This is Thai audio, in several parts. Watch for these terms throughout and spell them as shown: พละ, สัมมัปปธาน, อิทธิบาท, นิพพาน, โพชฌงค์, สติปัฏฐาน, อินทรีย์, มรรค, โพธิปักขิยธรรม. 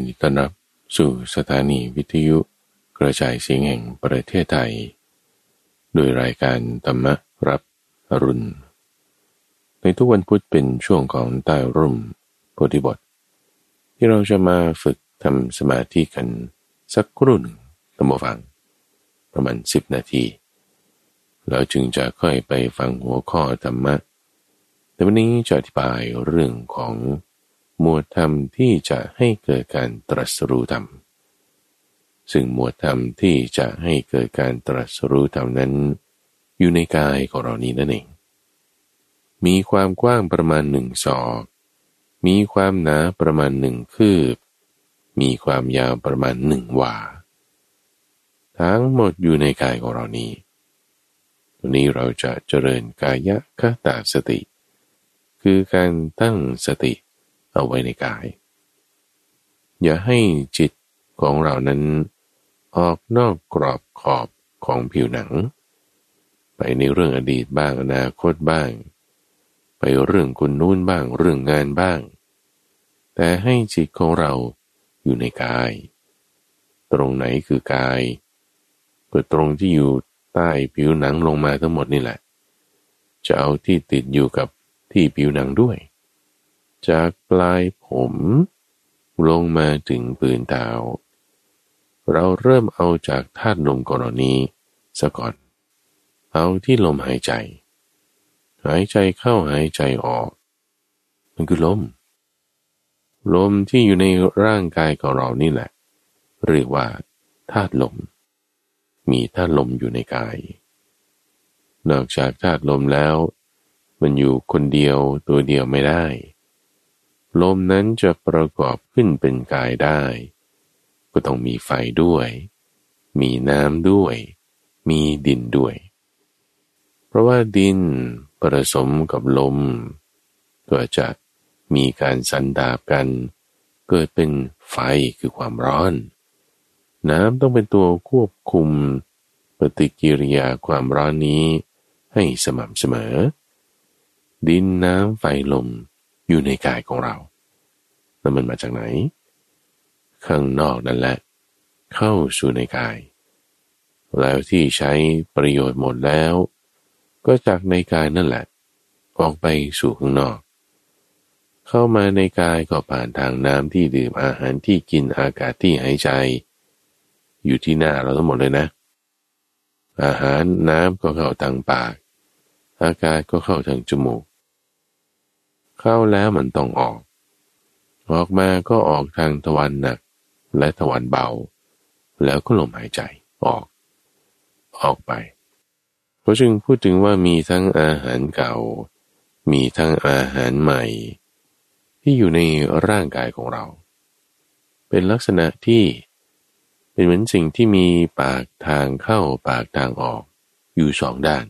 ยินดีต้อนรับสู่สถานีวิทยุกระจายเสียงแห่งประเทศไทยโดยรายการธรรมรับอรุณในทุกวันพุธเป็นช่วงของใต้ร่มโพธิบทที่เราจะมาฝึกทำสมาธิกันสักครู่หนึ่งตั้งใจฟังประมาณ10 นาทีแล้วจึงจะค่อยไปฟังหัวข้อธรรมะแต่วันนี้จะอธิบายเรื่องของหมวดธรรมที่จะให้เกิดการตรัสรู้ธรรมซึ่งหมวดธรรมที่จะให้เกิดการตรัสรู้ธรรมนั้นอยู่ในกายของเรานี้นั่นเองมีความกว้างประมาณ1 ศอกมีความหนาประมาณ1 คืบมีความยาวประมาณ1 วาทั้งหมดอยู่ในกายของเรานี้วันนี้เราจะเจริญกายคตาสติคือการตั้งสติเอาไว้ในกายอย่าให้จิตของเรานั้นออกนอกกรอบขอบของผิวหนังไปในเรื่องอดีตบ้างอนาคตบ้างไปเรื่องคนนู้นบ้างเรื่องงานบ้างแต่ให้จิตของเราอยู่ในกายตรงไหนคือกายคือตรงที่อยู่ใต้ผิวหนังลงมาทั้งหมดนี่แหละจะเอาที่ติดอยู่กับที่ผิวหนังด้วยจากปลายผมลงมาถึงพื้นเท้าเราเริ่มเอาจากธาตุลมกรณีซะก่อนเอาที่ลมหายใจหายใจเข้าหายใจออกมันคือลมลมที่อยู่ในร่างกายของเรานี่แหละเรียกว่าธาตุลมมีธาตุลมอยู่ในกายนอกจากธาตุลมแล้วมันอยู่คนเดียวตัวเดียวไม่ได้ลมนั้นจะประกอบขึ้นเป็นกายได้ก็ต้องมีไฟด้วยมีน้ำด้วยมีดินด้วยเพราะว่าดินผสมกับลมก็จะมีการสันดาบกันเกิดเป็นไฟคือความร้อนน้ำต้องเป็นตัวควบคุมปฏิกิริยาความร้อนนี้ให้สม่ำเสมอดินน้ำไฟลมอยู่ในกายของเราแล้วมันมาจากไหนข้างนอกนั่นแหละเข้าสู่ในกายแล้วที่ใช้ประโยชน์หมดแล้วก็จากในกายนั่นแหละออกไปสู่ข้างนอกเข้ามาในกายก็ผ่านทางน้ำที่ดื่มอาหารที่กินอากาศที่หายใจอยู่ที่หน้าเราทั้งหมดเลยนะอาหารน้ำก็เข้าทางปากอากาศก็เข้าทางจมูกเข้าแล้วมันต้องออกออกมาก็ออกทางทวารหนักและทวารเบาแล้วก็ลมหายใจออกไปเพราะจึงพูดถึงว่ามีทั้งอาหารเก่ามีทั้งอาหารใหม่ที่อยู่ในร่างกายของเราเป็นลักษณะที่เป็นเหมือนสิ่งที่มีปากทางเข้าปากทางออกอยู่2 ด้าน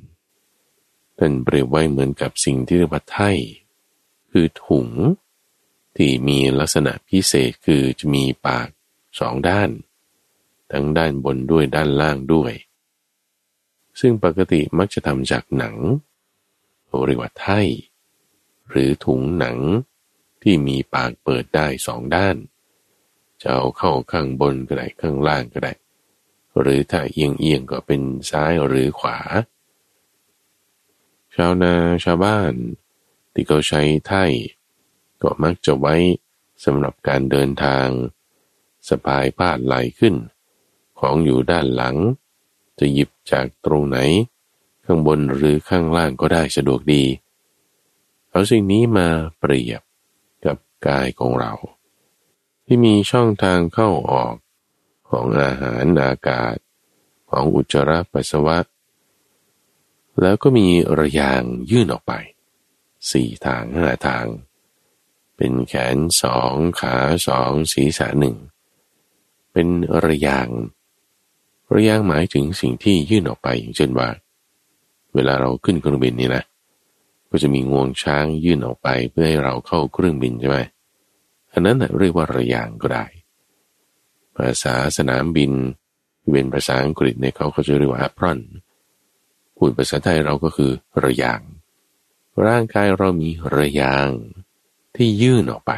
ท่านเปรียบไว้เหมือนกับสิ่งที่เรียกว่าไถ่คือถุงที่มีลักษณะพิเศษคือจะมีปาก2 ด้านทั้งด้านบนด้วยด้านล่างด้วยซึ่งปกติมักจะทำจากหนังเรียกว่าไถ่หรือถุงหนังที่มีปากเปิดได้2 ด้านจะเอาเข้าข้างบนก็ได้ข้างล่างก็ได้หรือถ้าเอียงๆก็เป็นซ้ายหรือขวาชาวนาชาวบ้านที่เขาใช้ไถ่ก็มักจะไว้สำหรับการเดินทางสะพายพาดไหลขึ้นของอยู่ด้านหลังจะหยิบจากตรงไหนข้างบนหรือข้างล่างก็ได้สะดวกดีเอาสิ่งนี้มาเปรียบกับกายของเราที่มีช่องทางเข้าออกของอาหารอากาศของอุจจาระปัสสาวะแล้วก็มีระยางยื่นออกไป4 ทาง 5 ทางเป็นแขน2 ขา 2ศีรษะ 1เป็นระยางหมายถึงสิ่งที่ยื่นออกไปอย่างเช่นว่าเวลาเราขึ้นเครื่องบินนี่นะก็จะมีงวงช้างยื่นออกไปเพื่อให้เราเข้าเครื่องบินใช่ไหมอันนั้นเรียกว่าระยางก็ได้ภาษาสนามบินเป็นภาษาอังกฤษเนี่ยเขาจะเรียกว่า apron พูดภาษาไทยเราก็คือระยางร่างกายเรามีระยางที่ยื่นออกไป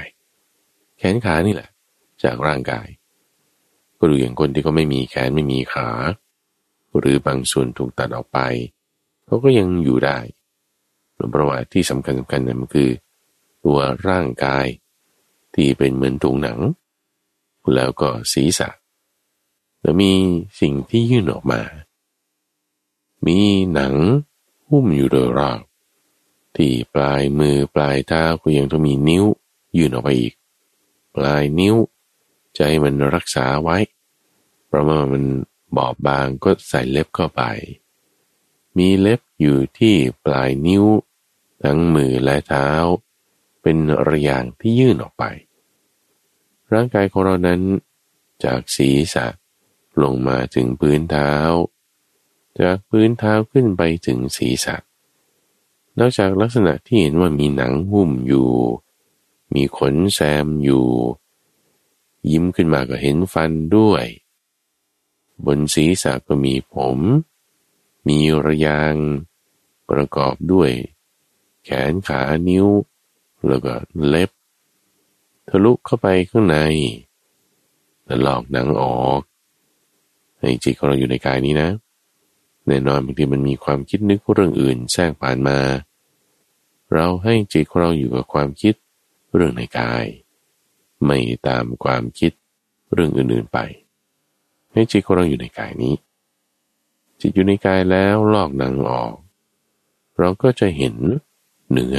แขนขานี่แหละ จากร่างกายก็ดูอย่างคนที่เขาไม่มีแขนไม่มีขาหรือบางส่วนถูกตัดออกไปเขาก็ยังอยู่ได้เพราะว่าที่สำคัญเนี่ยมันคือตัวร่างกายที่เป็นเหมือนถุงหนังแล้วก็ศีรษะแล้วมีสิ่งที่ยื่นออกมามีหนังหุ้มอยู่โดยรอบที่ปลายมือปลายเท้าก็ยังต้องมีนิ้วยื่นออกไปอีกปลายนิ้วใจมันรักษาไว้เพราะว่ามันบอบบางก็ใส่เล็บเข้าไปมีเล็บอยู่ที่ปลายนิ้วทั้งมือและเท้าเป็นระยางที่ยื่นออกไปร่างกายของเรานั้นจากศีรษะลงมาถึงพื้นเท้าจากพื้นเท้าขึ้นไปถึงศีรษะนอกจากลักษณะที่เห็นว่ามีหนังหุ้มอยู่มีขนแซมอยู่ยิ้มขึ้นมาก็เห็นฟันด้วยบนศีรษะก็มีผมมีระยางประกอบด้วยแขนขานิ้วแล้วก็เล็บทะลุเข้าไปข้างในแล้วลอกหนังออกในจิตของเราอยู่ในกายนี้นะแน่นอนบางทีมันมีความคิดนึกเรื่องอื่นแทรกผ่านมาเราให้จิตของเราอยู่กับความคิดเรื่องในกายไม่ตามความคิดเรื่องอื่นๆไปให้จิตของเราอยู่ในกายนี้จิตอยู่ในกายแล้วลอกหนังออกเราก็จะเห็นเนื้อ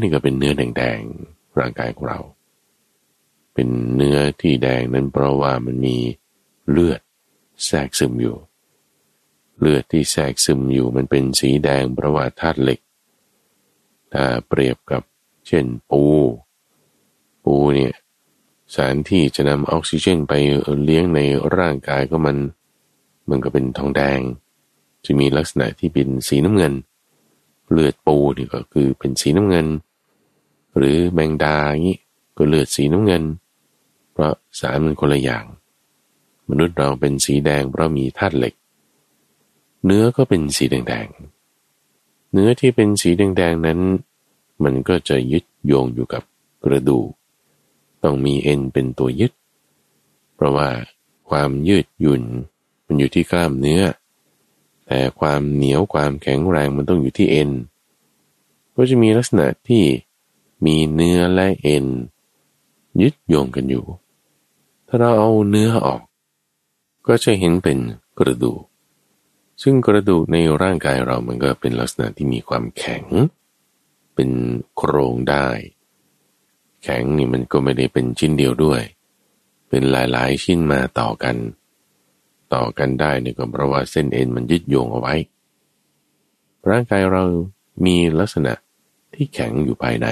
นี่ก็เป็นเนื้อแดงๆร่างกายของเราเป็นเนื้อที่แดงนั้นเพราะว่ามันมีเลือดแทรกซึมอยู่เลือดที่แทรกซึมอยู่มันเป็นสีแดงเพราะว่าธาตุเหล็กถ้าเปรียบกับเช่นปูเนี่ยสารที่จะนำออกซิเจนไปเลี้ยงในร่างกายก็มันก็เป็นทองแดงจะมีลักษณะที่เป็นสีน้ำเงินเลือดปูนี่ก็คือเป็นสีน้ำเงินหรือแมงดาอย่างนี้ก็เลือดสีน้ำเงินเพราะสารมันคนละอย่างมนุษย์เราเป็นสีแดงเพราะมีธาตุเหล็กเนื้อก็เป็นสีแดงๆเนื้อที่เป็นสีแดงๆนั้นมันก็จะยึดโยงอยู่กับกระดูกต้องมีเอ็นเป็นตัวยึดเพราะว่าความยืดหยุ่นมันอยู่ที่กล้ามเนื้อแต่ความเหนียวความแข็งแรงมันต้องอยู่ที่เอ็นก็จะมีลักษณะที่มีเนื้อและเอ็นยึดโยงกันอยู่ถ้าเราเอาเนื้อออกก็จะเห็นเป็นกระดูกซึ่งกระดูกในร่างกายเรามันก็เป็นลักษณะที่มีความแข็งเป็นโครงได้แข็งนี่มันก็ไม่ได้เป็นชิ้นเดียวด้วยเป็นหลายๆชิ้นมาต่อกันได้เนี่ยก็เพราะว่าเส้นเอ็นมันยึดโยงเอาไว้ร่างกายเรามีลักษณะที่แข็งอยู่ภายใน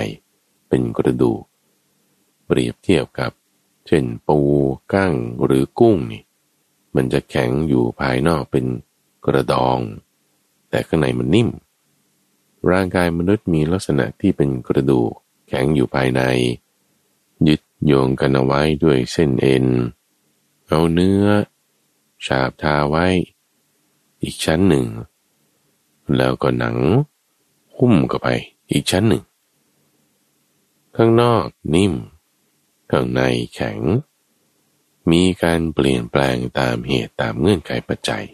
เป็นกระดูกเปรียบเทียบกับเช่นปูกั้งหรือกุ้งนี่มันจะแข็งอยู่ภายนอกเป็นกระดองแต่ข้างในมันนิ่มร่างกายมนุษย์มีลักษณะที่เป็นกระดูกแข็งอยู่ภายในยึดโยงกันเอาไว้ด้วยเส้นเอ็นเอาเนื้อฉาบทาไว้อีกชั้นหนึ่งแล้วก็หนังหุ้มเข้าไปอีกชั้นหนึ่งข้างนอกนิ่มข้างในแข็งมีการเปลี่ยนแปลงตามเหตุตามเงื่อนไขปัจจัย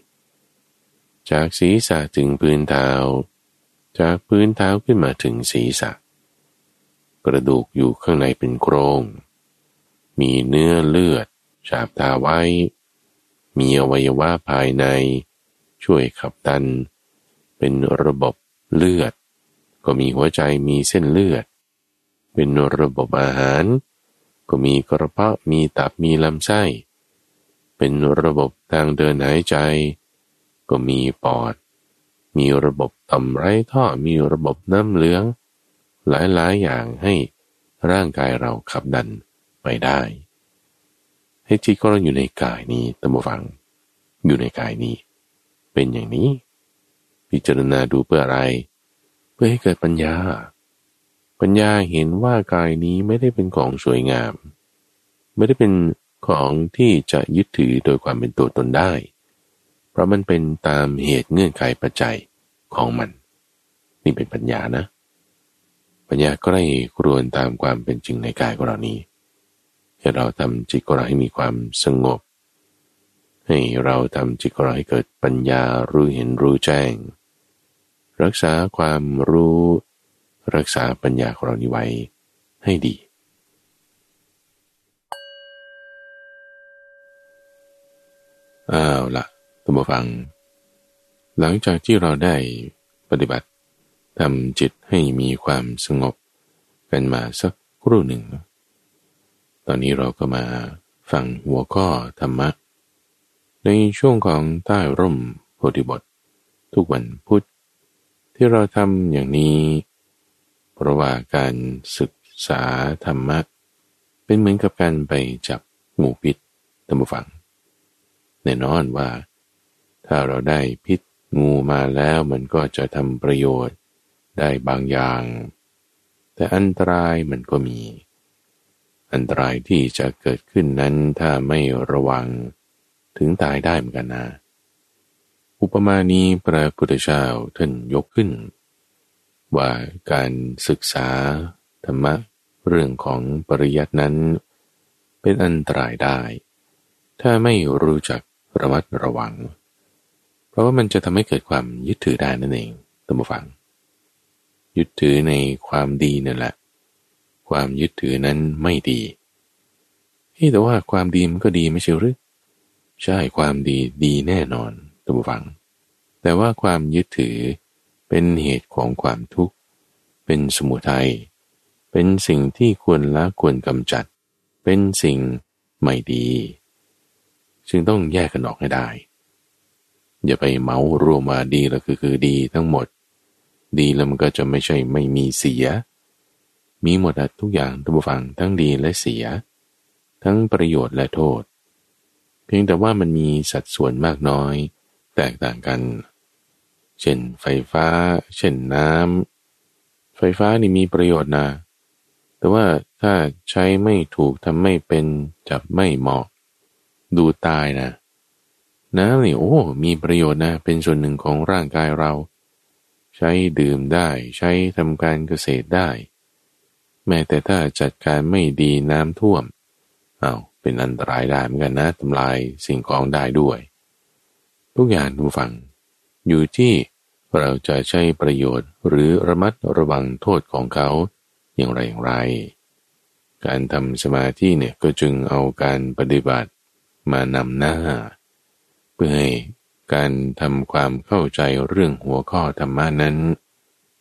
จากศีรษะถึงพื้นเท้าจากพื้นเท้าขึ้นมาถึงศีรษะกระดูกอยู่ข้างในเป็นโครงมีเนื้อเลือดฉาบทาไว้มีอวัยวะภายในช่วยขับดันเป็นระบบเลือดก็มีหัวใจมีเส้นเลือดเป็นระบบอาหารก็มีกระเพาะมีตับมีลำไส้เป็นระบบทางเดินหายใจก็มีปอดมีระบบต่อมไร้ท่อมีระบบน้ำเหลืองหลายๆอย่างให้ร่างกายเราขับดันไปได้ให้จิตของเราอยู่ในกายนี้ตั้งมั่นฟังอยู่ในกายนี้เป็นอย่างนี้พิจารณาดูเพื่ออะไรเพื่อให้เกิดปัญญาเห็นว่ากายนี้ไม่ได้เป็นของสวยงามไม่ได้เป็นของที่จะยึดถือโดยความเป็นตัวตนได้เพราะมันเป็นตามเหตุเงื่อนไขปัจจัยของมันนี่เป็นปัญญานะปัญญาก็ได้ครวนตามความเป็นจริงในกายของเรานี้ ให้เราทำจิตของเราให้มีความสงบให้เราทำจิตของเราให้เกิดปัญญารู้เห็นรู้แจ้งรักษาความรู้รักษาปัญญาของเรานี้ไว้ให้ดีเอาละท่านผู้ฟังหลังจากที่เราได้ปฏิบัติทำจิตให้มีความสงบกันมาสักครู่หนึ่งตอนนี้เราก็มาฟังหัวข้อธรรมะในช่วงของใต้ร่มโพธิบททุกวันพุธที่เราทำอย่างนี้เพราะว่าการศึกษาธรรมะเป็นเหมือนกับการไปจับงูพิษท่านผู้ฟังแน่นอนว่าถ้าเราได้พิษงูมาแล้วมันก็จะทำประโยชน์ได้บางอย่างแต่อันตรายมันก็มีอันตรายที่จะเกิดขึ้นนั้นถ้าไม่ระวังถึงตายได้เหมือนกันนะอุปมานี้พระพุทธเจ้าท่านยกขึ้นว่าการศึกษาธรรมะเรื่องของปริยัตินั้นเป็นอันตรายได้ถ้าไม่รู้จักระมัดระวังเพราะว่ามันจะทำให้เกิดความยึดถือได้นั่นเองท่านผู้ฟังยึดถือในความดีนั่นแหละความยึดถือนั้นไม่ดีแต่ว่าความดีมันก็ดีไม่ใช่หรือใช่ความดีดีแน่นอนท่านผู้ฟังแต่ว่าความยึดถือเป็นเหตุของความทุกข์เป็นสมุทัยเป็นสิ่งที่ควรละควรกำจัดเป็นสิ่งไม่ดีจึงต้องแยกกันออกให้ได้อย่าไปเมารวมว่าดีแล้วคือดีทั้งหมดดีแล้วมันก็จะไม่ใช่ไม่มีเสียมีหมดทุกอย่างท่านผู้ฟังทั้งดีและเสียทั้งประโยชน์และโทษเพียงแต่ว่ามันมีสัดส่วนมากน้อยแตกต่างกันเช่นไฟฟ้าเช่นน้ำไฟฟ้านี่มีประโยชน์นะแต่ว่าถ้าใช้ไม่ถูกทำไม่เป็นจับไม่เหมาะดูตายนะน้ำนี่มีประโยชน์นะเป็นส่วนหนึ่งของร่างกายเราใช้ดื่มได้ใช้ทำการเกษตรได้แม้แต่ถ้าจัดการไม่ดีน้ำท่วมเป็นอันตรายได้เหมือนกันนะทำลายสิ่งของได้ด้วยทุกอย่างทุกฝั่งอยู่ที่เราจะใช้ประโยชน์หรือระมัดระวังโทษของเขาอย่างไรการทำสมาธิเนี่ยก็จึงเอาการปฏิบัติมานำหน้าเพื่อให้การทำความเข้าใจเรื่องหัวข้อธรรมะนั้น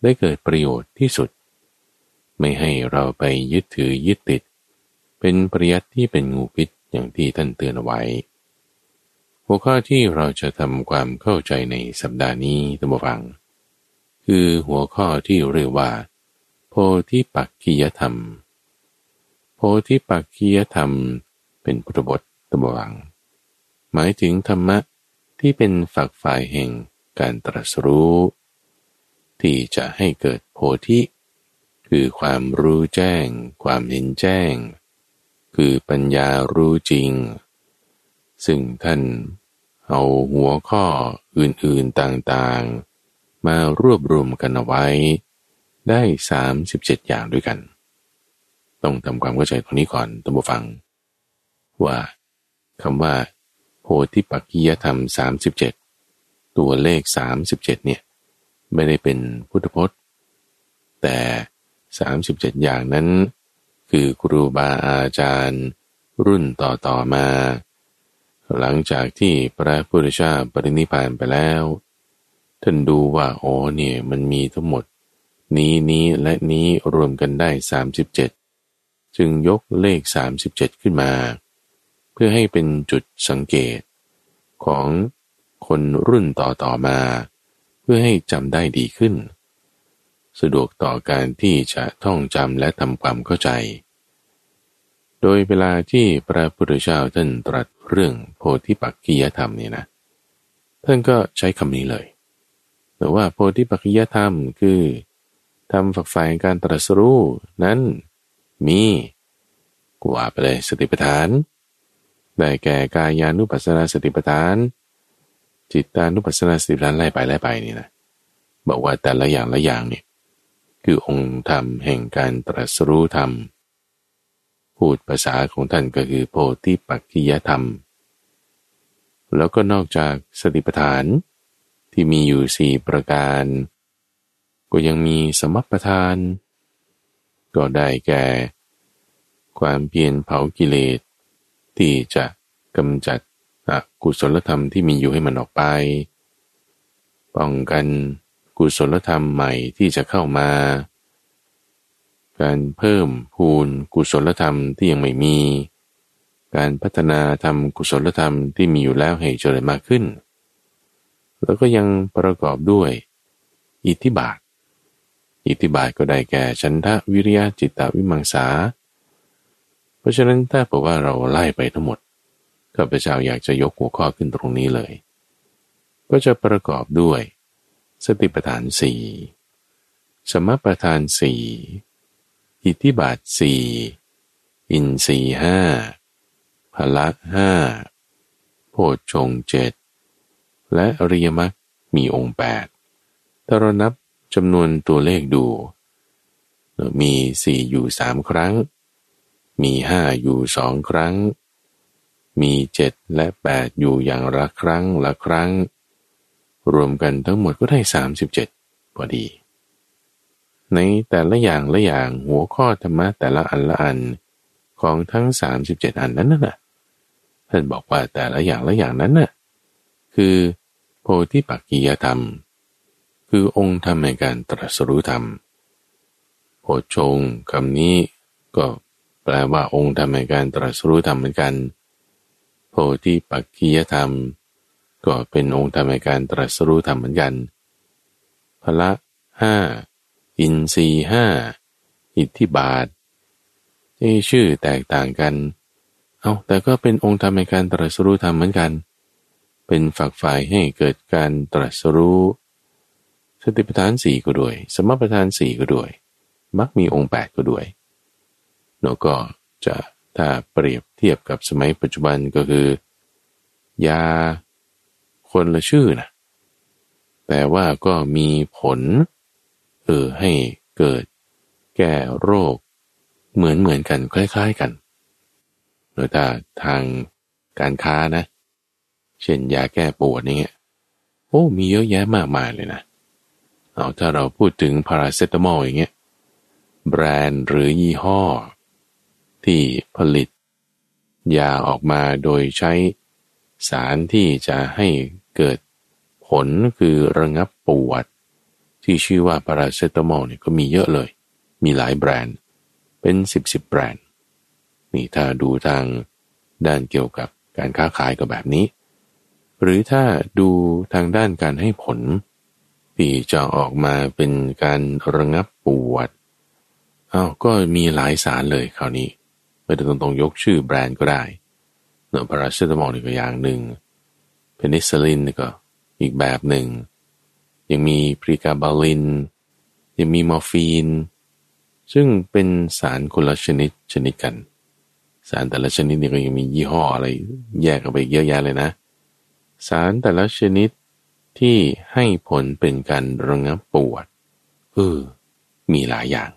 ได้เกิดประโยชน์ที่สุดไม่ให้เราไปยึดถือยึดติดเป็นปริยัติที่เป็นงูพิษอย่างที่ท่านเตือนเอาไว้หัวข้อที่เราจะทำความเข้าใจในสัปดาห์นี้ท่านผู้ฟังคือหัวข้อที่เรียกว่าโพธิปักขิยธรรมโพธิปักขิยธรรมเป็นพุทธบทท่านผู้ฟังหมายถึงธรรมะที่เป็นฝักฝ่ายแห่งการตรัสรู้ที่จะให้เกิดโพธิคือความรู้แจ้งความเห็นแจ้งคือปัญญารู้จริงซึ่งท่านเอาหัวข้ออื่นๆต่างๆมารวบรวมกันเอาไว้ได้37อย่างด้วยกันต้องทำความเข้าใจตรงนี้ก่อนท่านผู้ฟังว่าคำว่าโพธิปักขิยธรรม37ตัวเลข37เนี่ยไม่ได้เป็นพุทธพจน์แต่37อย่างนั้นคือครูบาอาจารย์รุ่นต่อๆมาหลังจากที่พระพุทธเจ้าปรินิพพานไปแล้วท่านดูว่าเนี่ยมันมีทั้งหมดนี้และนี้รวมกันได้37จึงยกเลข37ขึ้นมาเพื่อให้เป็นจุดสังเกตของคนรุ่นต่อๆมาเพื่อให้จำได้ดีขึ้นสะดวกต่อการที่จะท่องจำและทำความเข้าใจโดยเวลาที่พระพุทธเจ้าท่านตรัสเรื่องโพธิปักขิยธรรมนี่นะท่านก็ใช้คำนี้เลยแต่ว่าโพธิปักขิยธรรมคือทำฝักใฝ่การตรัสรู้นั้นมีกว่าไปเลยสติปัฏฐานได้แก่กายานุปัสสนาสติปัฏฐานจิตตานุปัสสนาสติปัฏฐานไล่ไปนี่นะบอกว่าแต่ละอย่างเนี่ยคือองค์ธรรมแห่งการตรัสรู้ธรรม พูดภาษาของท่านก็คือโพธิปักขิยธรรมแล้วก็นอกจากสติปัฏฐานที่มีอยู่4ประการก็ยังมีสมัปปทานก็ได้แก่ความเพียรเผากิเลสที่จะกำจัดอกุศลธรรมที่มีอยู่ให้มันออกไปป้องกันกุศลธรรมใหม่ที่จะเข้ามาการเพิ่มพูนกุศลธรรมที่ยังไม่มีการพัฒนาทำกุศลธรรมที่มีอยู่แล้วให้เจริญมากขึ้นแล้วก็ยังประกอบด้วยอิทธิบาทอิทธิบาทก็ได้แก่ฉันทะวิริยะจิตตวิมังสาเพราะฉะนั้นถ้าบอกว่าเราไล่ไปทั้งหมดข้าพเจ้าอยากจะยกหัวข้อขึ้นตรงนี้เลยก็จะประกอบด้วยสติปัฏฐาน4สัมมัปปทาน4อิทธิบาท4อินทรีย์5พละ5โพชฌงค์7และอริยมรรคมีองค์8ถ้าเรานับจำนวนตัวเลขดูมี4อยู่3ครั้งมี5อยู่2ครั้งมี7และ8อยู่อย่างละครั้งรวมกันทั้งหมดก็ได้37พอดีในแต่ละอย่างหัวข้อธรรมะแต่ละอันของทั้ง37อันนั้นน่ะท่านบอกว่าแต่ละอย่างนั้นน่ะคือโพธิปักขิยธรรมคือองค์ธรรมในการตรัสรู้ธรรมโพชฌงค์คำนี้ก็แปลว่าองค์ธรรมในการตรัสรู้ธรรมเหมือนกันโพธิปักขิยธรรมก็เป็นองค์ธรรมในการตรัสรู้ธรรมเหมือนกันพละ5อินทรีย์5อิทธิบาทชื่อแตกต่างกันเอาแต่ก็เป็นองค์ธรรมในการตรัสรู้ธรรมเหมือนกันเป็นฝักใฝ่ให้เกิดการตรัสรู้สติปัฏฐาน4ก็ด้วยสัมมัปปทาน4ก็ด้วยมรรคมีองค์8ก็ด้วยแล้วก็จะถ้าเปรียบเทียบกับสมัยปัจจุบันก็คือยาคนละชื่อนะแต่ว่าก็มีผลให้เกิดแก้โรคเหมือนกันคล้ายๆกันโดยแต่ทางการค้านะเช่นยาแก้ปวดนี่มีเยอะแยะมากมายเลยนะเอาถ้าเราพูดถึงพาราเซตามอลอย่างเงี้ยแบรนด์หรือยี่ห้อที่ผลิตยาออกมาโดยใช้สารที่จะให้เกิดผลคือระงับปวดที่ชื่อว่าพาราเซตามอลเนี่ยก็มีเยอะเลยมีหลายแบรนด์เป็น10แบรนด์นี่ถ้าดูทางด้านเกี่ยวกับการค้าขายก็แบบนี้หรือถ้าดูทางด้านการให้ผลที่จะออกมาเป็นการระงับปวดก็มีหลายสารเลยคราวนี้ไม่ต้องยกชื่อแบรนด์ก็ได้พาราเซตามอลนี่ก็อย่างหนึ่งเพนิซิลลินก็อีกแบบหนึ่งยังมีพริกาบาลินยังมีมอร์ฟีนซึ่งเป็นสารคนละชนิดกันสารแต่ละชนิดนี่ก็ยังมียี่ห้ออะไรแยกออกไปเยอะแยะเลยนะสารแต่ละชนิดที่ให้ผลเป็นการระงับปวดมีหลายอย่าง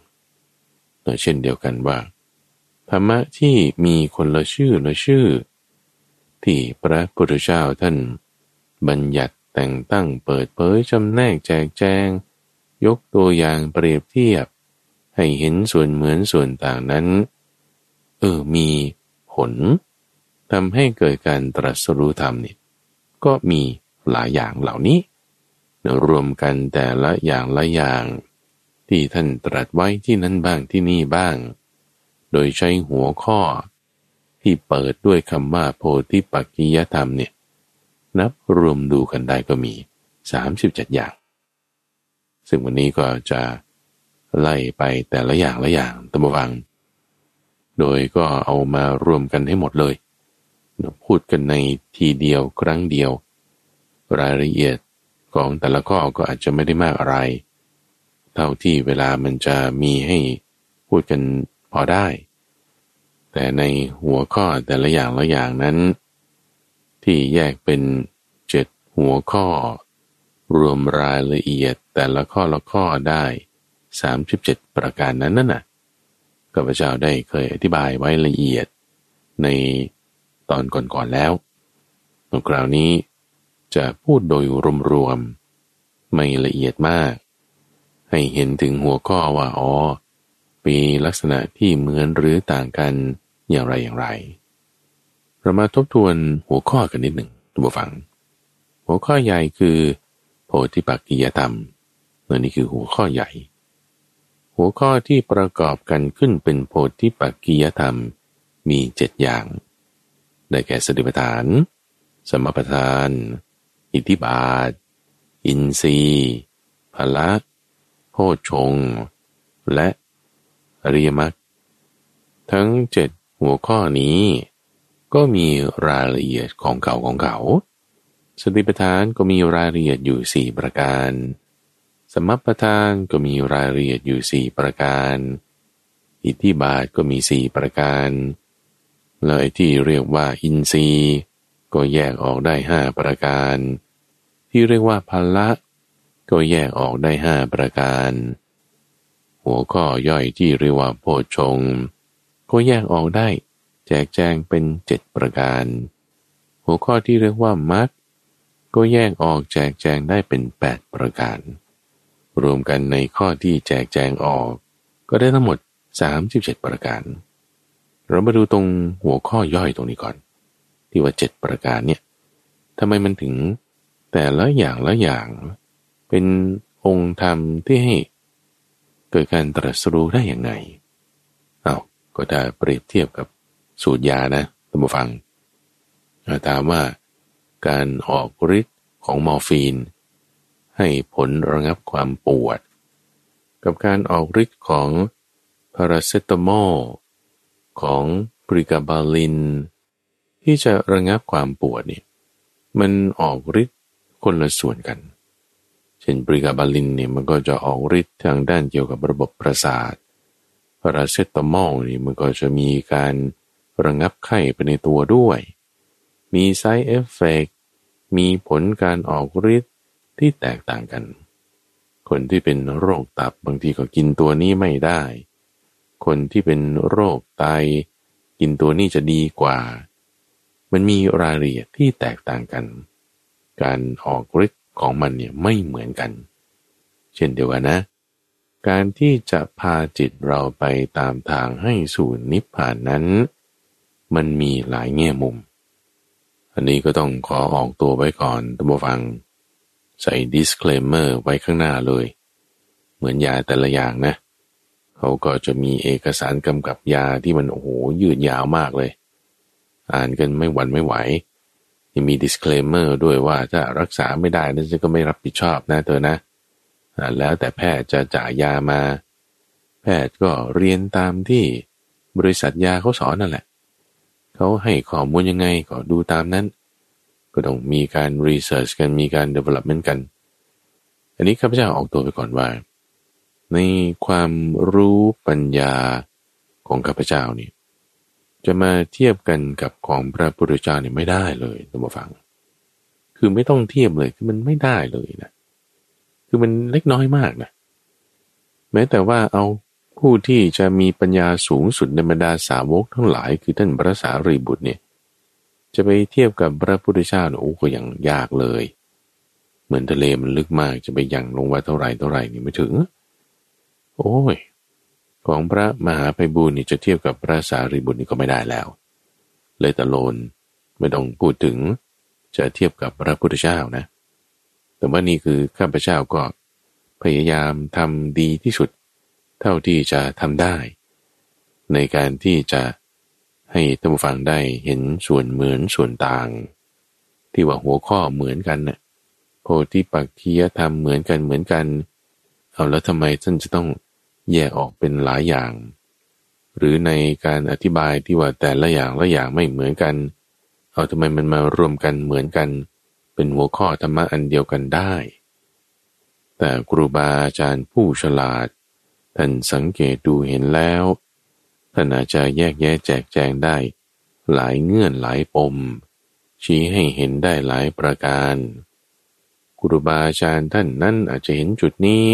เช่นเดียวกันว่าธรรมะที่มีคนละชื่อที่พระพุทธเจ้าท่านบัญญัติแต่งตั้งเปิดเผยจำแนกแจกแจงยกตัวอย่างเปรียบเทียบให้เห็นส่วนเหมือนส่วนต่างนั้นมีผลทำให้เกิดการตรัสรู้ธรรมนี่ก็มีหลายอย่างเหล่านี้รวมกันแต่ละอย่างที่ท่านตรัสไว้ที่นั่นบ้างที่นี่บ้างโดยใช้หัวข้อที่เปิดด้วยคำว่าโพธิปักขิยธรรมเนี่ยนับรวมดูกันได้ก็มี37อย่างซึ่งวันนี้ก็จะไล่ไปแต่ละอย่างตั้งบังโดยก็เอามารวมกันให้หมดเลยพูดกันในทีเดียวครั้งเดียวรายละเอียดของแต่ละข้อก็อาจจะไม่ได้มากอะไรเท่าที่เวลามันจะมีให้พูดกันพอได้แต่ในหัวข้อแต่ละอย่างนั้นที่แยกเป็น7หัวข้อรวมรายละเอียดแต่ละข้อได้37ประการนั้นน่ะ ข้าพเจ้าได้เคยอธิบายไว้ละเอียดในตอนก่อนๆแล้วคราวนี้จะพูดโดยรวมๆไม่ละเอียดมากให้เห็นถึงหัวข้อว่าอ๋อมีลักษณะที่เหมือนหรือต่างกันอย่างไรเรามาทบทวนหัวข้อกันนิดหนึ่งท่านผู้ฟังหัวข้อใหญ่คือโพธิปักขิยธรรมนี่คือหัวข้อใหญ่หัวข้อที่ประกอบกันขึ้นเป็นโพธิปักขิยธรรมมี7อย่างได้แก่สติปัฏฐานสมัปปทานอิทธิบาทอินทรีย์พละโพชฌงค์และอริยมรรคทั้ง7หัวข้อนี้ก็มีรายละเอียดของเขาสติปัฏฐานก็มีรายละเอียดอยู่4ประการสัมมัปปทานก็มีรายละเอียดอยู่4ประการอิทธิบาทก็มี4ประการแล้วไอ้ที่เรียกว่าอินทรีย์ก็แยกออกได้5ประการที่เรียกว่าพละก็แยกออกได้5ประการหัวข้อย่อยที่เรียกว่าโพชฌงค์ก็แยกออกได้แจกแจงเป็น7ประการหัวข้อที่เรียกว่ามรรคก็แยกออกแจกแจงได้เป็น8ประการรวมกันในข้อที่แจกแจงออกก็ได้ทั้งหมด37ประการเรามาดูตรงหัวข้อย่อยตรงนี้ก่อนที่ว่า7ประการเนี่ยทำไมมันถึงแต่ละอย่างละอย่างเป็นองค์ธรรมที่ให้เกิดการตรัสรู้ได้อย่างไรก็ได้เปรียบเทียบกับสูตรยานะท่านผู้ฟังถามว่าการออกฤทธิ์ของมอร์ฟีนให้ผลระงับความปวดกับการออกฤทธิ์ของพาราเซตามอลของพริกาบาลินที่จะระงับความปวดเนี่ยมันออกฤทธิ์คนละส่วนกันเช่นพริกาบาลินเนี่ยมันก็จะออกฤทธิ์ทางด้านเกี่ยวกับระบบประสาทพาราเซตามอลนี่มันก็จะมีการระงับไข้ไปในตัวด้วยมี side effect มีผลการออกฤทธิ์ที่แตกต่างกันคนที่เป็นโรคตับบางทีก็กินตัวนี้ไม่ได้คนที่เป็นโรคไตกินตัวนี้จะดีกว่ามันมีรายละเอียดที่แตกต่างกันการออกฤทธิ์ของมันเนี่ยไม่เหมือนกันเช่นเดียวกันนะการที่จะพาจิตเราไปตามทางให้สู่นิพพานนั้นมันมีหลายแง่มุมอันนี้ก็ต้องขอออกตัวไว้ก่อนท่านผู้ฟังใส่ disclaimer ไว้ข้างหน้าเลยเหมือนยาแต่ละอย่างนะเขาก็จะมีเอกสารกำกับยาที่มันยืดยาวมากเลยอ่านกันไม่หวั่นไม่ไหวยังมี disclaimer ด้วยว่าถ้ารักษาไม่ได้นั่นก็ไม่รับผิดชอบนะเธอนะแล้วแต่แพทย์จะจ่ายยามาแพทย์ก็เรียนตามที่บริษัทยาเขาสอนนั่นแหละเขาให้ข้อมูลยังไงก็ดูตามนั้นก็ต้องมีการรีเสิร์ชกันมีการ development กันอันนี้ข้าพเจ้าออกตัวไปก่อนว่าในความรู้ปัญญาของข้าพเจ้านี่จะมาเทียบกันกับของพระพุทธเจ้านี่ไม่ได้เลยท่านผู้ฟังคือไม่ต้องเทียบเลยคือมันไม่ได้เลยนะคือมันเล็กน้อยมากนะแม้แต่ว่าเอาผู้ที่จะมีปัญญาสูงสุดในบรรดาสาวกทั้งหลายคือท่านพระสารีบุตรเนี่ยจะไปเทียบกับพระพุทธเจ้าเนี่ยก็ยังยากเลยเหมือนทะเลมันลึกมากจะไปยังลงว่าเท่าไหร่นี่ไม่ถึงโอ้ยของพระมหาไพบูลย์นี่จะเทียบกับพระสารีบุตรนี่ก็ไม่ได้แล้วเลยตะโลนไม่ต้องพูดถึงจะเทียบกับพระพุทธเจ้านะแต่ว่านี่คือข้าพเจ้าก็พยายามทำดีที่สุดเท่าที่จะทำได้ในการที่จะให้ท่านผู้ฟังได้เห็นส่วนเหมือนส่วนต่างที่ว่าหัวข้อเหมือนกันน่ะโพธิปักขิยธรรมเหมือนกันเอาแล้วทำไมท่านจะต้องแยกออกเป็นหลายอย่างหรือในการอธิบายที่ว่าแต่ละอย่างละอย่างไม่เหมือนกันเอาทำไมมันมารวมกันเหมือนกันเป็นหัวข้อธรรมะอันเดียวกันได้แต่ครูบาอาจารย์ผู้ฉลาดท่านสังเกตดูเห็นแล้วท่านอาจจะแยกแยะแจกแจงได้หลายเงื่อนหลายปมชี้ให้เห็นได้หลายประการครูบาอาจารย์ท่านนั้นอาจจะเห็นจุดนี้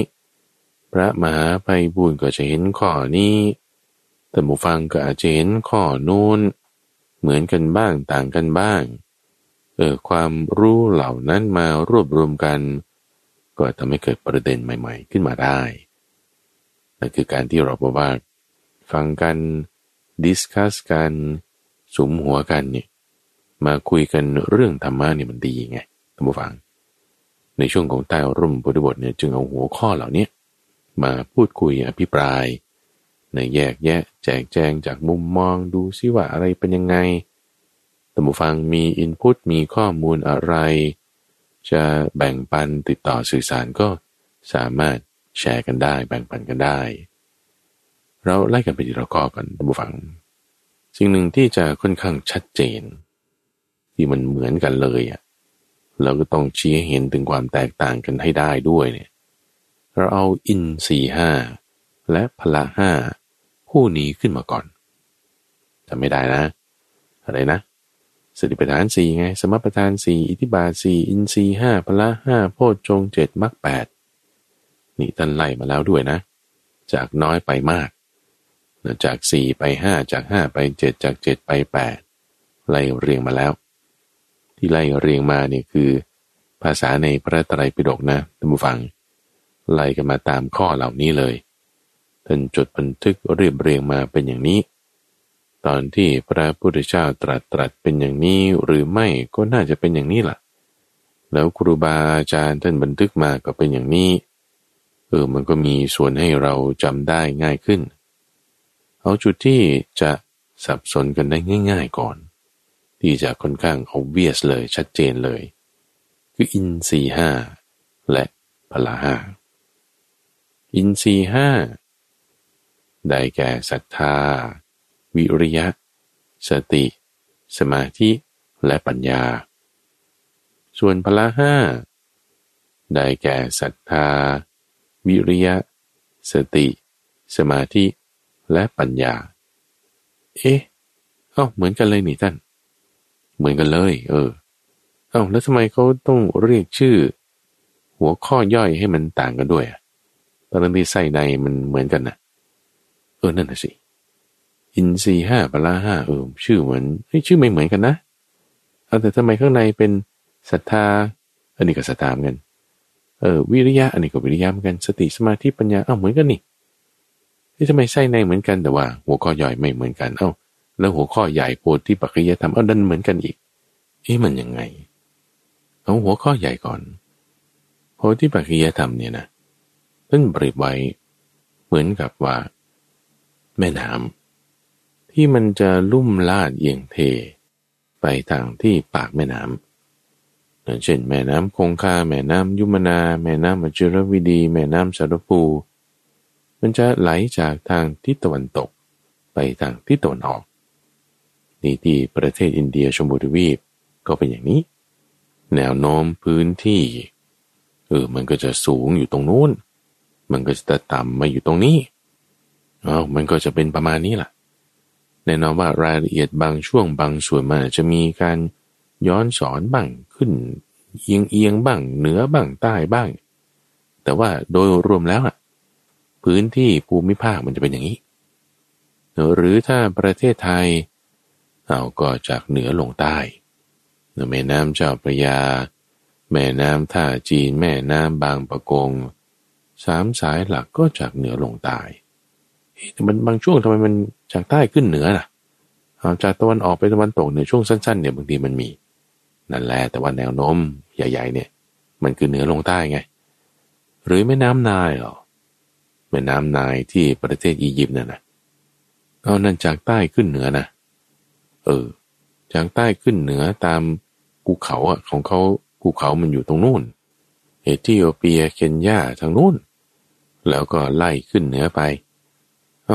พระมหาไพบูลย์ก็จะเห็นข้อนี้ แต่หมู่ฟังก็อาจจะเห็นข้อนู้นเหมือนกันบ้างต่างกันบ้างความรู้เหล่านั้นมารวบรวมกันก็ทำให้เกิดประเด็นใหม่ๆขึ้นมาได้นั่นคือการที่เราบอกว่าฟังกันดิสคัสกันสุมหัวกันเนี่ยมาคุยกันเรื่องธรรมะเนี่ยมันดีไงท่านผู้ฟังในช่วงของใต้ร่มพุทธบทเนี่ยจึงเอาหัวข้อเหล่านี้มาพูดคุยอภิปรายในแยกแยะแจกแจงจากมุมมองดูซิว่าอะไรเป็นยังไงท่านผู้ฟังมีอินพุตมีข้อมูลอะไรจะแบ่งปันติดต่อสื่อสารก็สามารถแชร์กันได้แบ่งปันกันได้เราไล่กันไปทีละข้อกันท่านผู้ฟังสิ่งหนึ่งที่จะค่อนข้างชัดเจนที่มันเหมือนกันเลยอ่ะเราก็ต้องชี้ให้เห็นถึงความแตกต่างกันให้ได้ด้วยเนี่ยเราเอาอินทรีย์5และพละ5คู่นี้ขึ้นมาก่อนจำไม่ได้นะอะไรนะสติปัฏฐาน4ไงสมัปปทาน4อิทธิบาท4อินทรีย์5พละ5โพชฌงค์7มรรค8นี่ท่านไล่มาแล้วด้วยนะจากน้อยไปมากจาก4ไป5จาก5ไป7จาก7ไป8ไล่เรียงมาแล้วที่ไล่เรียงมาเนี่ยคือภาษาในพระไตรปิฎกนะท่านผู้ฟังไล่กันมาตามข้อเหล่านี้เลยท่านจดบันทึกเรียบเรียงมาเป็นอย่างนี้ตอนที่พระพุทธเจ้าตรัสเป็นอย่างนี้หรือไม่ก็น่าจะเป็นอย่างนี้ล่ะแล้วครูบาอาจารย์ท่านบันทึกมาก็เป็นอย่างนี้มันก็มีส่วนให้เราจำได้ง่ายขึ้นเอาจุดที่จะสับสนกันได้ง่ายๆก่อนที่จะค่อนข้าง obvious เลยชัดเจนเลยคืออินทรีย์5และพละ5อินทรีย์5ได้แก่ศรัทธาวิริยะสติสมาธิและปัญญาส่วนพละ5ได้แก่ศรัทธาวิริยะสติสมาธิและปัญญาเหมือนกันเลยนี่ท่านเหมือนกันเลยแล้วทำไมเขาต้องเรียกชื่อหัวข้อย่อยให้มันต่างกันด้วยตอนที่ใส่ในมันเหมือนกันนะนั่นน่ะสิอินทรีย์5พละ5ชื่อเหมือนชื่อไม่เหมือนกันนะแต่ทำไมข้างในเป็นศรัทธาอันนี้ก็ศรัทธาเหมือนกันวิริยะอันนี้ก็วิริยะเหมือนกันสติสมาธิปัญญาเหมือนกันนี่ทำไมไส้ในเหมือนกันแต่ว่าหัวข้อย่อยไม่เหมือนกันแล้วหัวข้อใหญ่โพธิปัจจะธรรมดันเหมือนกันอีกมันยังไงเอาหัวข้อใหญ่ก่อนโพธิปัจจะธรรมเนี่ยนะท่านเปรียบไว้เหมือนกับว่าแม่น้ำที่มันจะลุ่มลาดเอียงเทไปทางที่ปากแม่น้ำเช่นแม่น้ำคงคาแม่น้ำยมนาแม่น้ำมัจจุรวิดีแม่น้ำสารภูมันจะไหลจากทางทิศตะวันตกไปทางทิศตะวันออกนี่ที่ประเทศอินเดียชมพูทวีปก็เป็นอย่างนี้แนวโน้มพื้นที่มันก็จะสูงอยู่ตรงนู้นมันก็จะต่ำมาอยู่ตรงนี้มันก็จะเป็นประมาณนี้ล่ะแน่นอนว่ารายละเอียดบางช่วงบางส่วนมันอาจจะมีการย้อนสอนบ้างขึ้นเอียงบ้างเหนือบ้างใต้บ้างแต่ว่าโดยรวมแล้วพื้นที่ภูมิภาคมันจะเป็นอย่างนี้หรือถ้าประเทศไทยก็จากเหนือลงใต้แม่น้ำเจ้าพระยาแม่น้ำท่าจีนแม่น้ำบางปะกงสามสายหลักก็จากเหนือลงใต้แต่มันบางช่วงทำไมมันจากใต้ขึ้นเหนือล่ะจากตะวันออกไปตะวันตกเนี่ยช่วงสั้นๆเนี่ยบางทีมันมีนั่นแหละแต่ว่าแนวโน้มใหญ่ๆเนี่ยมันคือเหนือลงใต้ไงหรือแม่น้ำไนล์หรอแม่น้ำไนล์ที่ประเทศอียิปต์น่ะนะนั่นจากใต้ขึ้นเหนือนะจากใต้ขึ้นเหนือตามภูเขาของเขาภูเขามันอยู่ตรงนู้นเอธิโอเปียเคนยาทางนู้นแล้วก็ไล่ขึ้นเหนือไป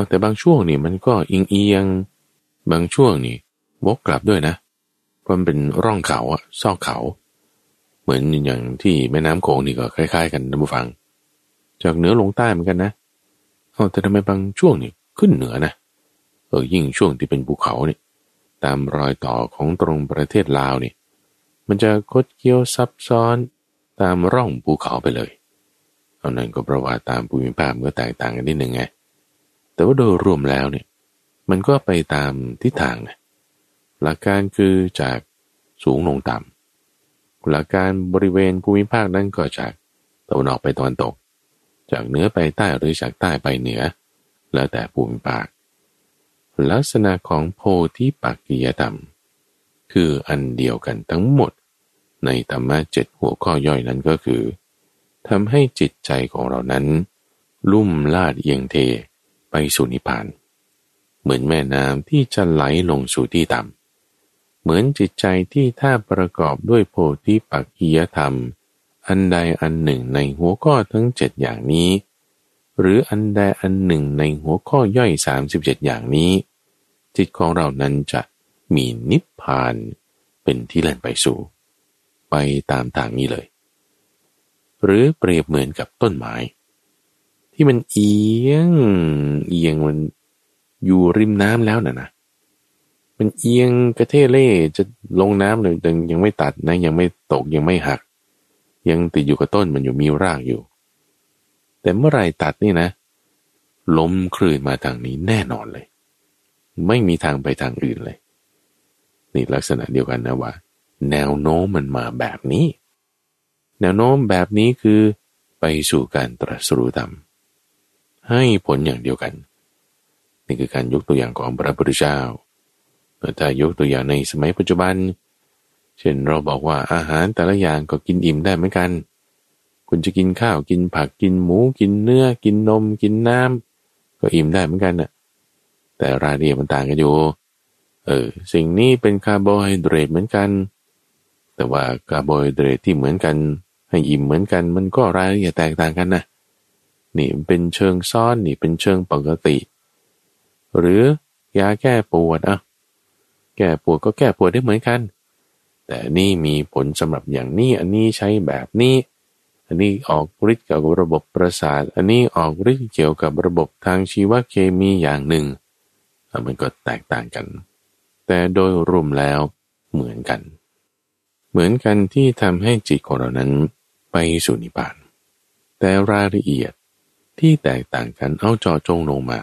แต่บางช่วงนี่มันก็เอียงบางช่วงนี่วกกลับด้วยนะมันเป็นร่องเขาซอกเขาเหมือนอย่างที่แม่น้ำโขงนี่ก็คล้ายๆกันท่านผู้ฟังจากเหนือลงใต้เหมือนกันนะแต่ทำไมบางช่วงนี่ขึ้นเหนือนะยิ่งช่วงที่เป็นภูเขาเนี่ยตามรอยต่อของตรงประเทศลาวเนี่ยมันจะคดเคี้ยวซับซ้อนตามร่องภูเขาไปเลยนั่นก็ประวัติตามภูมิภาคก็แตกต่างกันนิดหนึ่งไงแต่ว่าโดยรวมแล้วเนี่ย มันก็ไปตามทิศทางนะหลักการคือจากสูงลงต่ำหลักการบริเวณภูมิภาคนั้นก็จากตะวันออกไปตะวันตกจากเหนือไปใต้หรือจากใต้ไปเหนือแล้วแต่ภูมิภาคลักษณะของโพธิปักกิยธรรมคืออันเดียวกันทั้งหมดในธรรมะ7หัวข้อย่อยนั้นก็คือทำให้จิตใจของเรานั้นลุ่มลาดเอียงเทไปสู่นิพพานเหมือนแม่น้ำที่จะไหลลงสู่ที่ต่ำเหมือนจิตใจที่ถ้าประกอบด้วยโพธิปักกิยธรรมอันใดอันหนึ่งในหัวข้อทั้ง7อย่างนี้หรืออันใดอันหนึ่งในหัวข้อย่อย37อย่างนี้จิตของเรานั้นจะมีนิพพานเป็นที่แล่นไปสู่ไปตามทางนี้เลยหรือเปรียบเหมือนกับต้นไม้ที่มันเอียงมันอยู่ริมน้ำแล้วนะมันเอียงกระเทเล่จะลงน้ำเลยยังไม่ตัดนะยังไม่ตกยังไม่หักยังติดอยู่กับต้นมันอยู่มีรากอยู่แต่เมื่อไรตัดนี่นะลมคลื่นมาทางนี้แน่นอนเลยไม่มีทางไปทางอื่นเลยนี่ลักษณะเดียวกันนะว่าแนวโน้มมันมาแบบนี้แนวโน้มแบบนี้คือไปสู่การตรัสรู้ธรรมให้ผลอย่างเดียวกันนี่คือการยกตัวอย่างของพระพุทธเจ้าถ้ายกตัวอย่างในสมัยปัจจุบันเช่นเราบอกว่าอาหารแต่ละอย่างก็กินอิ่มได้เหมือนกันคุณจะกินข้าวกินผักกินหมูกินเนื้อกินนมกินน้ำก็อิ่มได้เหมือนกันนะแต่รายละเอียดมันต่างกันอยู่สิ่งนี้เป็นคาร์โบไฮเดรตเหมือนกันแต่ว่าคาร์โบไฮเดรตที่เหมือนกันให้อิ่มเหมือนกันมันก็รายละเอียดแตกต่างกันนะนี่เป็นเชิงซ้อนนี่เป็นเชิงปกติหรือยาแก้ปวดแก้ปวดก็แก้ปวดได้เหมือนกันแต่นี่มีผลสำหรับอย่างนี้อันนี้ใช้แบบนี้อันนี้ออกฤทธิ์เกี่ยวกับระบบประสาทอันนี้ออกฤทธิ์เกี่ยวกับระบบทางชีวเคมีอย่างหนึ่งมันก็แตกต่างกันแต่โดยรวมแล้วเหมือนกันที่ทำให้จิตของเรานั้นไปสู่นิพพานแต่รายละเอียดที่แตกต่างกันเอาเจาะจงลงมา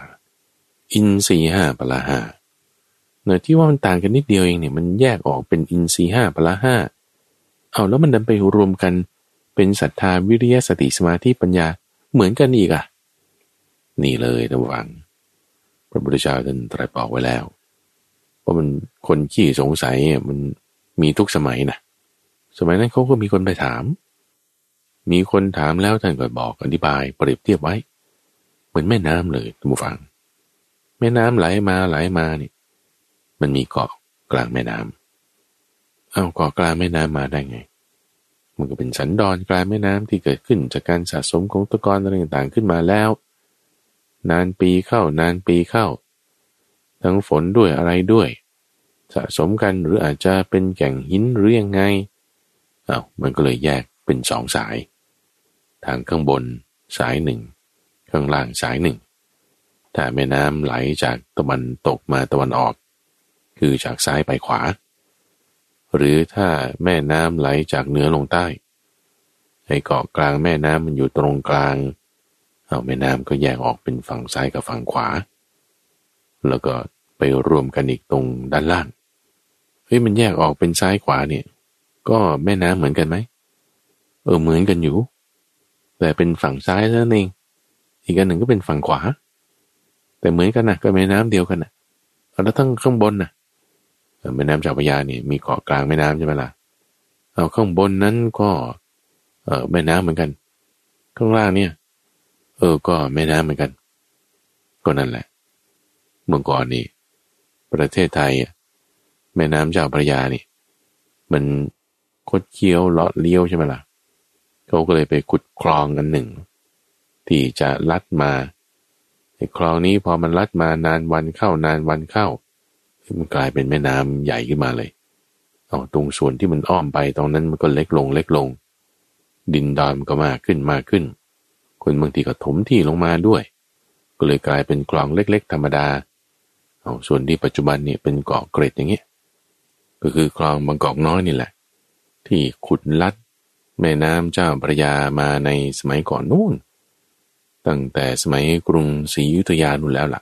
อินทรีย์5พละ5เนื้อที่ว่ามันต่างกันนิดเดียวเองเนี่ยมันแยกออกเป็นอินทรีย์5พละ5เอาแล้วมันดันไปรวมกันเป็นศรัทธาวิริยะสติสมาธิปัญญาเหมือนกันอีกนี่เลยระวังพระพุทธเจ้าท่านตรัสบอกไว้แล้วว่ามันคนขี้สงสัยมันมีทุกสมัยนะสมัยนั้นเขาก็มีคนไปถามมีคนถามแล้วท่านก็บอกอธิบายเปรียบเทียบไว้เหมือนแม่น้ำเลยท่านผู้ฟังแม่น้ำไหลมานี่มันมีเกาะกลางแม่น้ำเกาะกลางแม่น้ำมาได้ไงมันก็เป็นสันดอนกลางแม่น้ำที่เกิดขึ้นจากการสะสมของตะกอนอะไรต่างๆขึ้นมาแล้วนานปีเข้านานปีเข้าทั้งฝนด้วยอะไรด้วยสะสมกันหรืออาจจะเป็นแก่งหินหรือยังไงมันก็เลยแยกเป็นสองสายทางข้างบนสายหนึ่งข้างล่างสายหนึ่งถ้าแม่น้ำไหลจากตะวันตกมาตะวันออกคือจากซ้ายไปขวาหรือถ้าแม่น้ำไหลจากเหนือลงใต้ไอ้เกาะกลางแม่น้ำมันอยู่ตรงกลางแม่น้ำก็แยกออกเป็นฝั่งซ้ายกับฝั่งขวาแล้วก็ไปรวมกันอีกตรงด้านล่างมันแยกออกเป็นซ้ายขวาเนี่ยก็แม่น้ำเหมือนกันไหมเหมือนกันอยู่แต่เป็นฝั่งซ้ายนั่นเองอีกอันหนึ่งก็เป็นฝั่งขวาแต่เหมือนกันนะก็แม่น้ำเดียวกันนะแล้วทั้งข้างบนนะแม่น้ำเจ้าพระยาเนี่ยมีเกาะกลางแม่น้ำใช่ไหมล่ะข้างบนนั้นก็แม่น้ำเหมือนกันข้างล่างเนี่ยก็แม่น้ำเหมือนกันก็นั่นแหละเมื่อก่อนนี่ประเทศไทยแม่น้ำเจ้าพระยานี่มันคดเคี้ยวเลาะเลี้ยวใช่ไหมล่ะเขาก็เลยไปขุดคลองอันหนึ่งที่จะลัดมาไอ้คลองนี้พอมันลัดมานานวันเข้านานวันเข้ามันกลายเป็นแม่น้ำใหญ่ขึ้นมาเลยตรงส่วนที่มันอ้อมไปตรงนั้นมันก็เล็กลงดินดอนก็มากขึ้นคนบางทีก็ถมที่ลงมาด้วยก็เลยกลายเป็นคลองเล็กๆธรรมดาส่วนที่ปัจจุบันเนี่ยเป็นเกาะเกร็ดอย่างเงี้ยก็คือคลองบางกอกน้อยนี่แหละที่ขุดลัดแม่น้ำเจ้าพระยามาในสมัยก่อนนู่นตั้งแต่สมัยกรุงศรีอยุธยานู่นแล้วล่ะ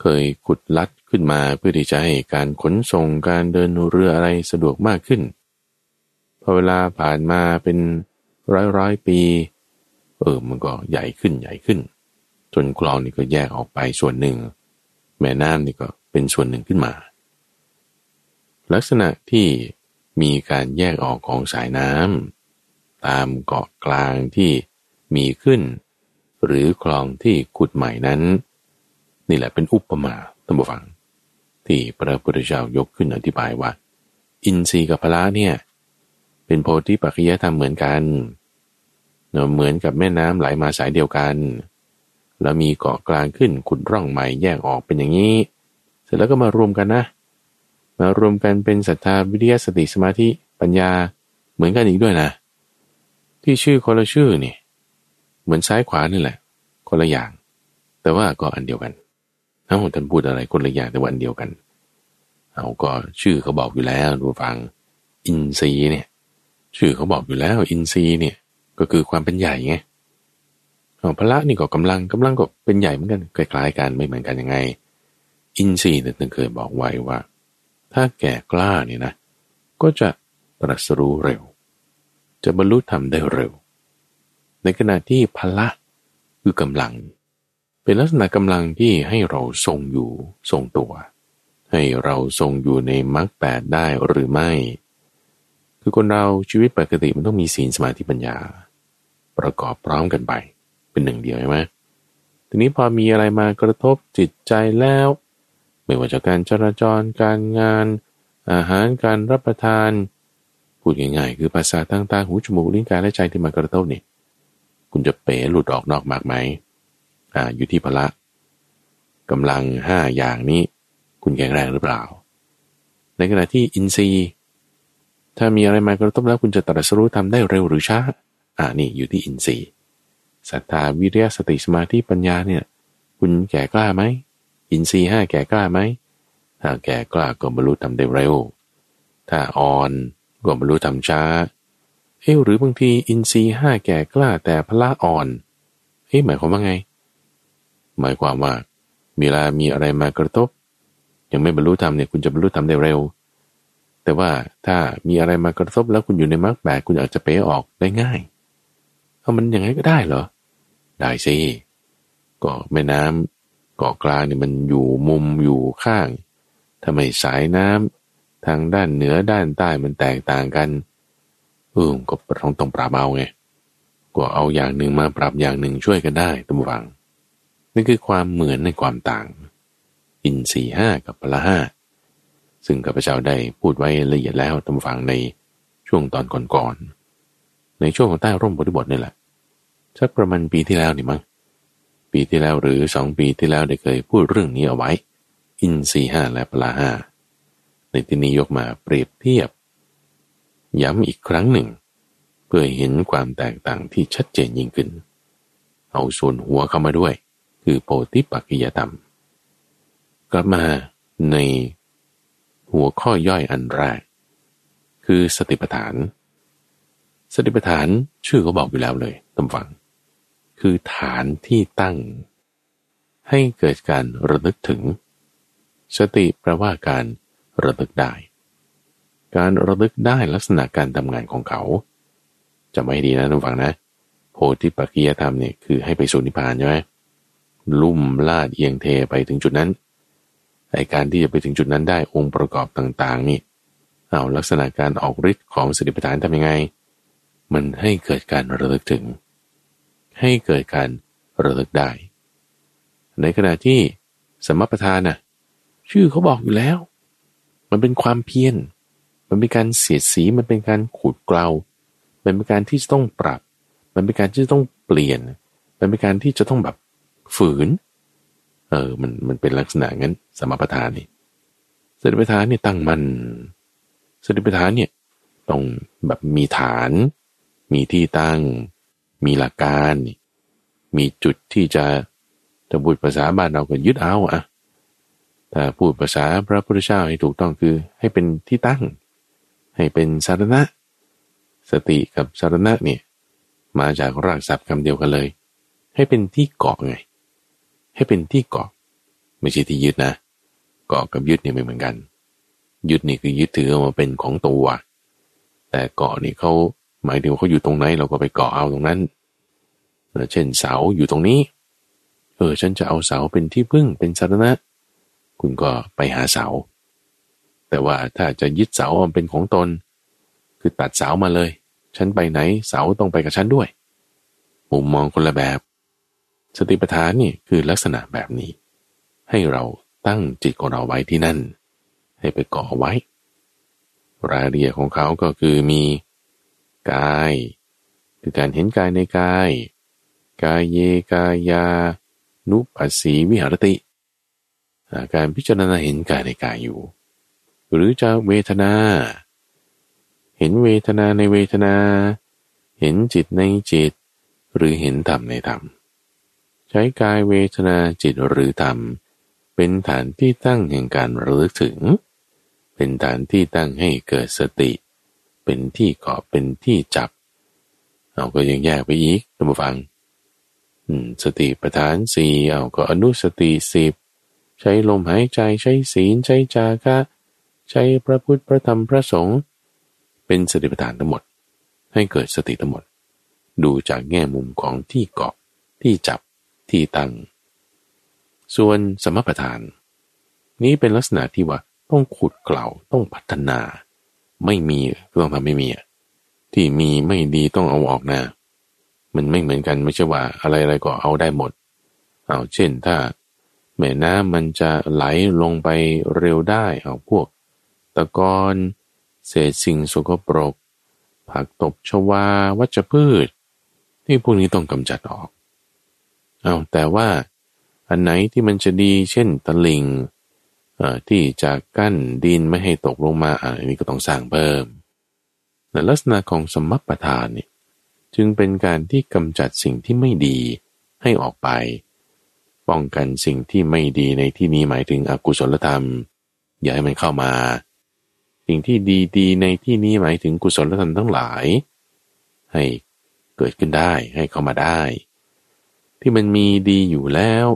เคยขุดลัดขึ้นมาเพื่อที่จะให้การขนส่งการเดินเรืออะไรสะดวกมากขึ้นพอเวลาผ่านมาเป็นร้อยปีมันก็ใหญ่ขึ้นจนคลองนี่ก็แยกออกไปส่วนหนึ่งแม่น้ำนี่ก็เป็นส่วนหนึ่งขึ้นมาลักษณะที่มีการแยกออกของสายน้ำตามเกาะกลางที่มีขึ้นหรือคลองที่ขุดใหม่นั้นนี่แหละเป็นอุปมาท่านผู้ฟังที่พระพุทธเจ้ายกขึ้นอธิบายว่าอินทรีย์กับพละเนี่ยเป็นโพธิปัจจะธรรมเหมือนกันเหมือนกับแม่น้ำไหลมาสายเดียวกันแล้วมีเกาะกลางขึ้นขุดร่องใหม่แยกออกเป็นอย่างนี้เสร็จแล้วก็มารวมกันนะมารวมกันเป็นศรัทธาวิริยะสติสมาธิปัญญาเหมือนกันอีกด้วยนะที่ชื่อคนละชื่อนี่เหมือนซ้ายขวานี่แหละคนละอย่างแต่ว่าก็อันเดียวกันเอ้าท่านพูดอะไรคนละอย่างแต่ว่าอันเดียวกันเอาก็ชื่อเขาบอกอยู่แล้วดูฟังอินทรีย์เนี่ยชื่อเขาบอกอยู่แล้วอินทรีย์เนี่ยก็คือความเป็นใหญ่ไงพละนี่ก็กำลังก็เป็นใหญ่เหมือนกันคล้ายๆกันไม่เหมือนกันยังไงอินทรีย์เนี่ยท่านเคยบอกไว้ว่าถ้าแก่กล้าเนี่ยนะก็จะตรัสรู้เร็วจะบรรลุธรรมได้เร็วในขณะที่พละคือกำลังเป็นลักษณะกำลังที่ให้เราทรงอยู่ทรงตัวให้เราทรงอยู่ในมรรคแปดได้หรือไม่คือคนเราชีวิตปกติมันต้องมีศีลสมาธิปัญญาประกอบพร้อมกันไปเป็นหนึ่งเดียวใช่ไหมทีนี้พอมีอะไรมากระทบจิตใจแล้วไม่ว่าจากการจราจรการงานอาหารการรับประทานพูดง่ายๆคือภาษาทางตาหูจมูกลิ้นกายและใจที่มากระทบนี่คุณจะเป๋หลุดออกนอกมากไหมอยู่ที่พละกำลัง5อย่างนี้คุณแข็งแรงหรือเปล่าในขณะที่อินทรีย์ถ้ามีอะไรมากระทบแล้วคุณจะตรัสรู้ทำได้เร็วหรือช้านี่อยู่ที่อินทรีย์ศรัทธาวิริยะสติสมาธิปัญญาเนี่ยคุณแก่กล้าไหมอินทรีย์5แก่กล้าไหมถ้าแก่กล้าก็บรรลุธรรมได้เร็วถ้าอ่อนก็บรรลุธรรมช้าหรือบางทีอินทรีย์5แก่กล้าแต่พละอ่อนหมายความว่าไงหมายความว่าเวลามีอะไรมากระทบยังไม่บรรลุธรรมเนี่ยคุณจะบรรลุธรรมได้เร็วแต่ว่าถ้ามีอะไรมากระทบแล้วคุณอยู่ในมรรคแปดคุณอาจจะเป๋ออกได้ง่ายมันอย่างนั้นก็ได้เหรอได้สิก็แม่น้ำเกาะกลางเนี่ยมันอยู่มุมอยู่ข้างทำไมสายน้ำทางด้านเหนือด้านใต้มันแตกต่างกันก็ต้องปรับเอาไงก็เอาอย่างหนึ่งมาปรับอย่างหนึ่งช่วยกันได้ตั้งวังนี่คือความเหมือนในความต่างอินทรีย์ห้ากับพละห้าซึ่งข้าพเจ้าได้พูดไว้ละเอียดแล้วตั้งวังในช่วงตอนก่อนๆในช่วงของใต้ร่มบริบทนี่แหละสักประมาณปีที่แล้วนี่มั้งปีที่แล้วหรือ2ปีที่แล้วได้เคยพูดเรื่องนี้เอาไว้อินทรีย์ห้าและพละห้าในที่นี้ยกมาเปรียบเทียบย้ำอีกครั้งหนึ่งเพื่อเห็นความแตกต่างที่ชัดเจนยิ่งขึ้นเอาส่วนหัวเข้ามาด้วยคือโพธิปัจจยธรรมกลับมาในหัวข้อย่อยอันแรกคือสติปัฏฐานสติปัฏฐานชื่อเขาบอกอยู่แล้วเลยตั้งฟังคือฐานที่ตั้งให้เกิดการระลึกถึงสติแปลว่าการระลึกได้การระลึกได้ลักษณะการทำงานของเขาจะไม่ดีนะทุกฝั่งนะโพธิปัจจยธรรมเนี่ยคือให้ไปสู่นิพพานใช่ไหมลุ่มลาดเอียงเทไปถึงจุดนั้นไอการที่จะไปถึงจุดนั้นได้องค์ประกอบต่างๆนี่ลักษณะการออกฤทธิ์ของสติปัฏฐานทำยังไงมันให้เกิดการระลึกถึงให้เกิดการระลึกได้ในขณะที่สัมมัปปทานชื่อเขาบอกอยู่แล้วมันเป็นความเพียรมันเป็นการเสียดสีมันเป็นการขูดเกลามันเป็นการที่จะต้องปรับมันเป็นการที่จะต้องเปลี่ยนมันเป็นการที่จะต้องแบบฝืนมันเป็นลักษณะงั้นสัมมาปัฏฐานนี่สติปัฏฐานเนี่ยตั้งมั่นสติปัฏฐานเนี่ยต้องแบบมีฐานมีที่ตั้งมีหลักการมีจุดที่จะพูดภาษาบ้านเราก็ยึดเอาถ้าพูดภาษาพระพุทธเจ้าให้ถูกต้องคือให้เป็นที่ตั้งให้เป็นสารณะสติกับสารณะเนี่ยมาจากรากศัพท์คำเดียวกันเลยให้เป็นที่เกาะไงให้เป็นที่เกาะ ไม่ใช่ที่ยึดนะเกาะกับยึดเนี่ยไม่เหมือนกันยึดนี่คือยึดถือมาเป็นของตัวแต่เกาะนี่เขาหมายถึงเขาอยู่ตรงไหนเราก็ไปเกาะเอาตรงนั้นเช่นเสาอยู่ตรงนี้ฉันจะเอาเสาเป็นที่พึ่งเป็นสรณะคุณก็ไปหาเสาแต่ว่าถ้าจะยึดเสามันเป็นของตนคือตัดเสามาเลยฉันไปไหนเสาต้องไปกับฉันด้วยมุมมองคนละแบบสติปัฏฐานนี่คือลักษณะแบบนี้ให้เราตั้งจิตของเราไว้ที่นั่นให้ไปเกาะไว้รายละเอียดของเขาก็คือมีกายคือการเห็นกายในกายกายเยกายานุปัสสีวิหรติการพิจารณาเห็นกายในกายอยู่หรือจะเวทนาเห็นเวทนาในเวทนาเห็นจิตในจิตหรือเห็นธรรมในธรรมใช้กายเวทนาจิตหรือธรรมเป็นฐานที่ตั้งแห่งการระลึกถึงเป็นฐานที่ตั้งให้เกิดสติเป็นที่เกาะเป็นที่จับเอาก็ยังแยกไปอีกท่านผู้ฟังสติปัฏฐานสี่เอาก็อนุสติ10ใช้ลมหายใจใช้ศีลใช้จาคะใช้พระพุทธพระธรรมพระสงฆ์เป็นสติปัฏฐานทั้งหมดให้เกิดสติทั้งหมดดูจากแง่มุมของที่เกาะที่จับที่ตั้งส่วนสมปัฏฐานนี้เป็นลักษณะที่ว่าต้องขุดเกลาต้องพัฒนาไม่มีก็ต้องทำไม่มีที่มีไม่ดีต้องเอาออกนะมันไม่เหมือนกันไม่ใช่ว่าอะไรๆก็เอาได้หมดเอาเช่นถ้าแม่น้ำมันจะไหลลงไปเร็วได้เอาพวกตะกอนเศษสิ่งสกปรกผักตบชวาวัชพืชที่พวกนี้ต้องกำจัดออกเอาแต่ว่าอันไหนที่มันจะดีเช่นตะลิงที่จะกั้นดินไม่ให้ตกลงมาอันนี้ก็ต้องสร้างเพิ่มแต่ลักษณะของสมปัฏฐานนี่จึงเป็นการที่กำจัดสิ่งที่ไม่ดีให้ออกไปป้องกันสิ่งที่ไม่ดีในที่นี้หมายถึงอกุศลธรรมอย่าให้มันเข้ามาสิ่งที่ดีๆในที่นี้หมายถึงกุศลธรรมทั้งหลายให้เกิดขึ้นได้ให้เข้ามาได้ที่มันมีดีอยู่แล้ว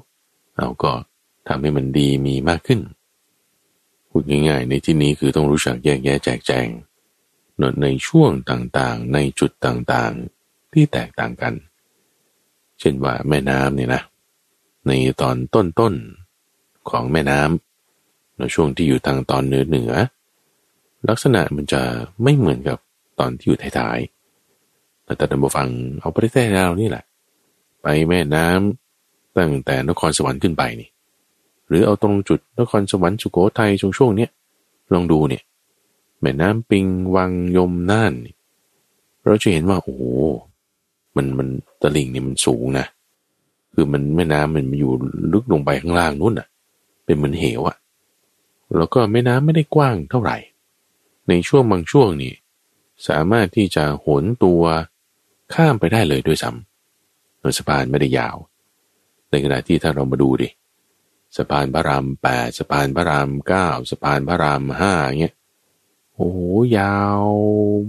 เราก็ทำให้มันดีมีมากขึ้นพูดง่ายๆในที่นี้คือต้องรู้จักแยกแยะแจกแจงในช่วงต่างๆในจุดต่างๆที่แตกต่างกันเช่นว่าแม่น้ำเนี่ยนะในตอนต้นๆของแม่น้ำในช่วงที่อยู่ทางตอนเหนือลักษณะมันจะไม่เหมือนกับตอนที่อยู่ท้ายๆแต่ท่านผู้ฟังเอาประเทศเรานี่แหละไปแม่น้ำตั้งแต่นครสวรรค์ขึ้นไปนี่หรือเอาตรงจุดนครสวรรค์สุโขทัยช่วงเนี้ยลองดูเนี่ยแม่น้ำปิงวังยมน่านเราจะเห็นว่าโอ้มันตะลิ่งนี่มันสูงนะคือมันแม่น้ำมันอยู่ลึกลงไปข้างล่างนู่นน่ะเป็นเหมือนเหวอะแล้วก็แม่น้ำไม่ได้กว้างเท่าไหร่ในช่วงบางช่วงนี่สามารถที่จะโหนตัวข้ามไปได้เลยด้วยซ้ำสะพานไม่ได้ยาวในขณะที่ถ้าเรามาดูดิสะพานพระราม8สะพานพระราม9สะพานพระราม5อย่างเงี้ยโอ้ยาว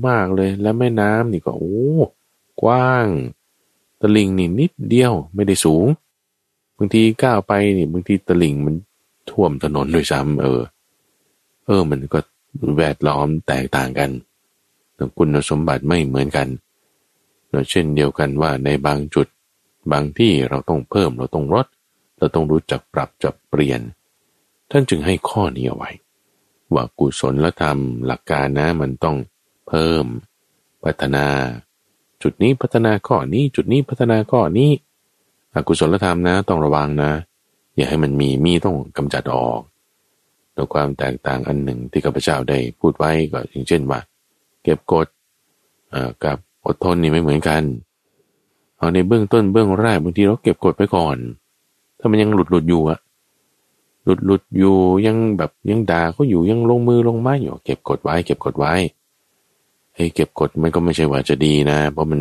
มากเลยแล้วแม่น้ำนี่ก็โอ้กว้างตะลิ่งนี่นิดเดียวไม่ได้สูงบางทีก้าวไปนี่บางทีตะลิ่งมันท่วมถนนด้วยซ้ำมันก็แวดล้อมแตกต่างกันคุณสมบัติไม่เหมือนกันเช่นเดียวกันว่าในบางจุดบางที่เราต้องเพิ่มเราต้องลดเราต้องรู้จักปรับจับเปลี่ยนท่านจึงให้ข้อนี้เอาไว้ว่ากุศลธรรมหลักการนะมันต้องเพิ่มพัฒนาจุดนี้พัฒนาข้อนี้จุดนี้พัฒนาข้อนี้อกุศลธรรมนะต้องระวังนะอย่าให้มันมีต้องกำจัดออกโดยความแตกต่างอันหนึ่งที่ข้าพเจ้าได้พูดไว้ก็อย่างเช่นว่าเก็บกดกับอดทนนี่ไม่เหมือนกันเอาในเบื้องต้นเบื้องแรกบางทีเราเก็บกดไปก่อนถ้ามันยังหลุดอยู่อะหลุดอยู่ยังแบบยังด่าเขาอยู่ยังลงมือลงไม้อยู่เก็บกดไว้เก็บกดไว้เก็บกดมันก็ไม่ใช่ว่าจะดีนะเพราะมัน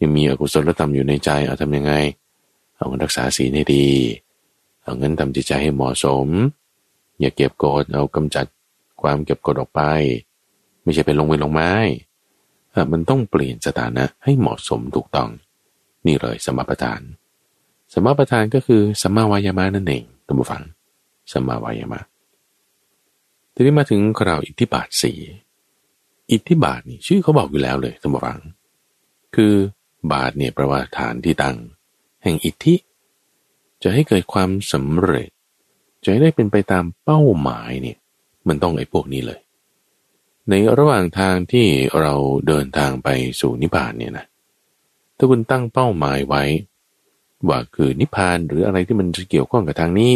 ยังมีอกุศลธรรมอยู่ในใจเอาทำยังไงเอารักษาศีลให้ดีเอางั้นทำจิตใจให้เหมาะสมอย่าเก็บกดเอากำจัดความเก็บกดออกไปไม่ใช่ไปลงไม้มันต้องเปลี่ยนสถานะให้เหมาะสมถูกต้องนี่เลยสัมมาปัฏฐานก็คือสัมมาวายามะนั่นเองท่านผู้ฟัง สัมมาวายามะทีนี้มาถึงคราวอิทธิบาทสี่อิทธิบาทนี่ชื่อเขาบอกอยู่แล้วเลยท่านผู้ฟังคือบาทเนี่ยแปลว่าฐานที่ตั้งแห่งอิทธิจะให้เกิดความสำเร็จจะให้ได้เป็นไปตามเป้าหมายเนี่ยมันต้องไอ้พวกนี้เลยในระหว่างทางที่เราเดินทางไปสู่นิพพานเนี่ยนะถ้าคุณตั้งเป้าหมายไว้ว่าคือนิพพานหรืออะไรที่มันจะเกี่ยวข้องกับทางนี้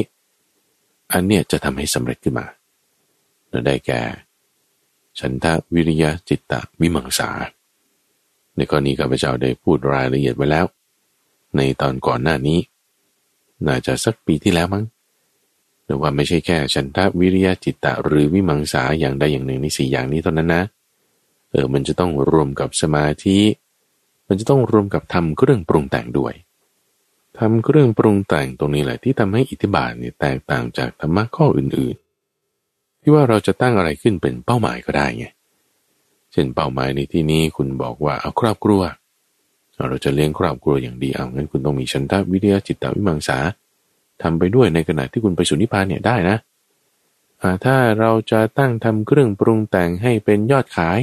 อันเนี้ยจะทำให้สำเร็จขึ้นมาเราได้แก่ฉันทะวิริยะจิตตะวิมังสาในกรณีข้าพเจ้าได้พูดรายละเอียดไว้แล้วในตอนก่อนหน้านี้น่าจะสักปีที่แล้วมั้งหรือว่าไม่ใช่แค่ฉันทะวิริยะจิตตะหรือวิมังสาอย่างใดอย่างหนึ่งในสี่อย่างนี้เท่านั้นนะมันจะต้องรวมกับสมาธิมันจะต้องรวมกับทำเครื่องปรุงแต่งด้วยทำเครื่องปรุงแต่งตรงนี้แหละที่ทำให้อิทธิบาทเนี่ยแตกต่างจากธรรมะข้ออื่นๆที่ว่าเราจะตั้งอะไรขึ้นเป็นเป้าหมายก็ได้ไงเช่นเป้าหมายในที่นี้คุณบอกว่าเอาครอบครัวเราจะเลี้ยงครอบครัวอย่างดีเอางั้นคุณต้องมีฉันทะวิริยะจิตตะวิมังสาทำไปด้วยในขณะที่คุณไปสู่นิพพานเนี่ยได้นะถ้าเราจะตั้งทำเครื่องปรุงแต่งให้เป็นยอดขาย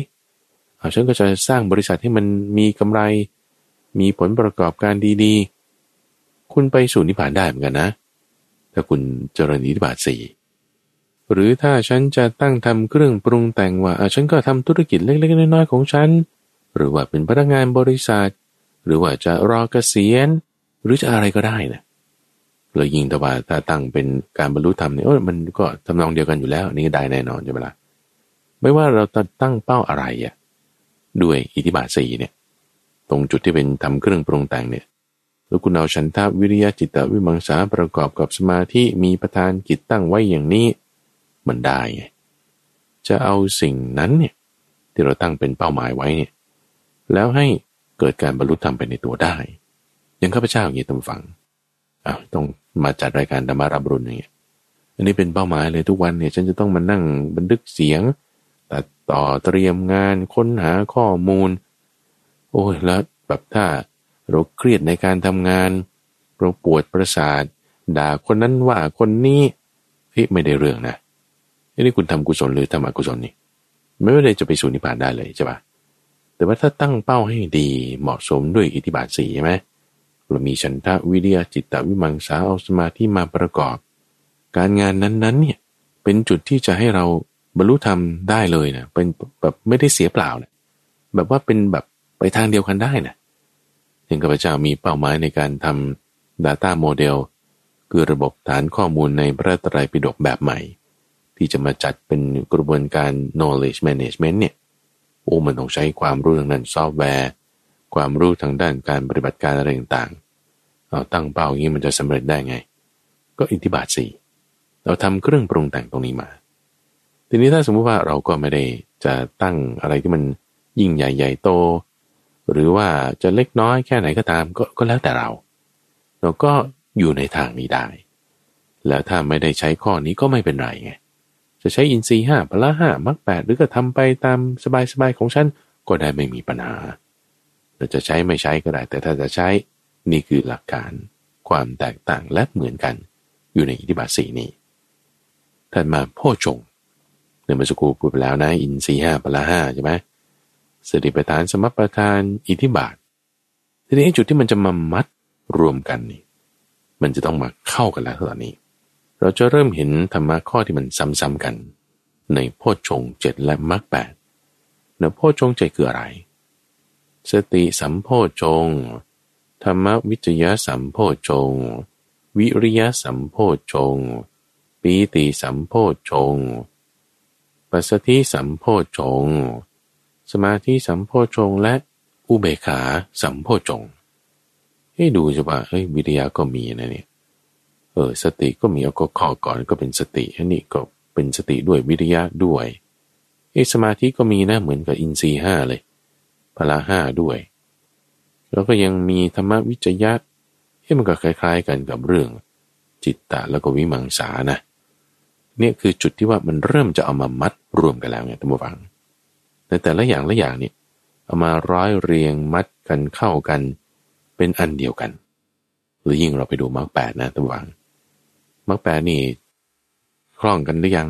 ฉันก็จะสร้างบริษัทให้มันมีกำไรมีผลประกอบการดีๆคุณไปสู่นิพพานได้เหมือนกันนะถ้าคุณเจริญอิทธิบาทสี่หรือถ้าฉันจะตั้งทำเครื่องปรุงแต่งว่าฉันก็ทำธุรกิจเล็กๆน้อยๆของฉันหรือว่าเป็นพนักงานบริษัทหรือว่าจะรอเกษียณหรือจะอะไรก็ได้นะเลยยิ่งแต่ว่าถ้าตั้งเป็นการบรรลุธรรมเนี่ยมันก็ทำนองเดียวกันอยู่แล้วนี่ได้แน่นอนใช่ไหมล่ะไม่ว่าเราจะตั้งเป้าอะไรอะด้วยอิทธิบาทสี่เนี่ยตรงจุดที่เป็นทำเครื่องปรุงแต่งเนี่ยแล้วคุณเอาฉันทะวิริยะจิตตะวิมังสาประกอบกับสมาธิมีประธานกิจตั้งไว้อย่างนี้มันได้ไงจะเอาสิ่งนั้นเนี่ยที่เราตั้งเป็นเป้าหมายไว้เนี่ยแล้วให้เกิดการบรรลุธรรมไปในตัวได้อย่างข้าพเจ้าอย่างนี้ท่านฟังต้องมาจัดรายการธรรมารับรุ่นอย่างเงี้ยอันนี้เป็นเป้าหมายเลยทุกวันเนี่ยฉันจะต้องมานั่งบันทึกเสียงตัดต่อเตรียมงานค้นหาข้อมูลโอ้ยแล้วแบบถ้าเราเครียดในการทำงานเราปวดประสาทด่าคนนั้นว่าคนนี้ไม่ได้เรื่องนะนี่คุณทำกุศลหรือทำอกุศลนี่ไม่ได้จะไปสู่นิพพานได้เลยใช่ปะแต่ว่าถ้าตั้งเป้าให้ดีเหมาะสมด้วยอิทธิบาทสี่ใช่ไหมเรามีฉันทะวิริยะจิตตะวิมังสาเอาสมาธิมาประกอบการงานนั้นๆเนี่ยเป็นจุดที่จะให้เราบรรลุธรรมได้เลยนะเป็นแบบไม่ได้เสียเปล่านะแบบว่าเป็นแบบไปทางเดียวกันได้นะอย่างข้าพเจ้ามีเป้าหมายในการทำ Data Model คือระบบฐานข้อมูลในพระไตรปิฎกแบบใหม่ที่จะมาจัดเป็นกระบวนการ Knowledge Management เนี่ยมันต้องใช้ความรู้ทางด้านซอฟต์แวร์ความรู้ทางด้านการปฏิบัติการอะไรต่างๆเอาตั้งเป้าอย่างนี้มันจะสำเร็จได้ไงก็อิทธิบาทสี่เราทำเครื่องปรุงแต่งตรงนี้มาทีนี้ถ้าสมมุติว่าเราก็ไม่ได้จะตั้งอะไรที่มันยิ่งใหญ่ใหญ่โตหรือว่าจะเล็กน้อยแค่ไหนก็ตามก็แล้วแต่เราก็อยู่ในทางนี้ได้แล้วถ้าไม่ได้ใช้ข้อนี้ก็ไม่เป็นไรไงจะใช้อินทรีย์5พละ5มรรค8หรือก็ทำไปตามสบายๆของฉันก็ได้ไม่มีปัญหาเราจะใช้ไม่ใช้ก็ได้แต่ถ้าจะใช้นี่คือหลักการความแตกต่างและเหมือนกันอยู่ในอิทธิบาทสี่นี้ถัดมาโพชฌงค์เมื่อสักครู่พูดไปแล้วนะอินทรีย์5พละ5ใช่ไหมสติปัฏฐานสัมมัปปทานอิทธิบาททีนี้จุดที่มันจะมามัดรวมกันนี่มันจะต้องมาเข้ากันแล้วตอนนี้เราจะเริ่มเห็นธรรมะข้อที่มันซ้ำๆกันในโพชฌงค์7และมรรค8แล้วโพชฌงค์7คืออะไรสติสัมโพชฌงค์ธรรมวิจยะสัมโพชฌงค์วิริยะสัมโพชฌงค์ปีติสัมโพชฌงค์ปัสสัทธิสัมโพชฌงค์สมาธิสัมโพชฌงค์และอุเบกขาสัมโพชฌงค์ให้ดูสิว่าวิริยะก็มีนะเนี่ยสติก็มีเอาข้อก่อนก็เป็นสติอันนี้ก็เป็นสติด้วยวิริยะด้วยสมาธิก็มีนะเหมือนกับอินทรีย์5เลยพละ5ด้วยแล้วก็ยังมีธรรมวิจยะมันก็คล้ายๆกันกับเรื่องจิตตะแล้วก็วิมังสานะเนี่ยคือจุดที่ว่ามันเริ่มจะเอามามัดรวมกันแล้วไงท่านผู้ฟังแต่ละอย่างเนี่ยเอามาร้อยเรียงมัดกันเข้ากันเป็นอันเดียวกันหรือยิ่งเราไปดูมรรค8นะท่านผู้ฟังมรรค8นี่ ล่องกันหรือยัง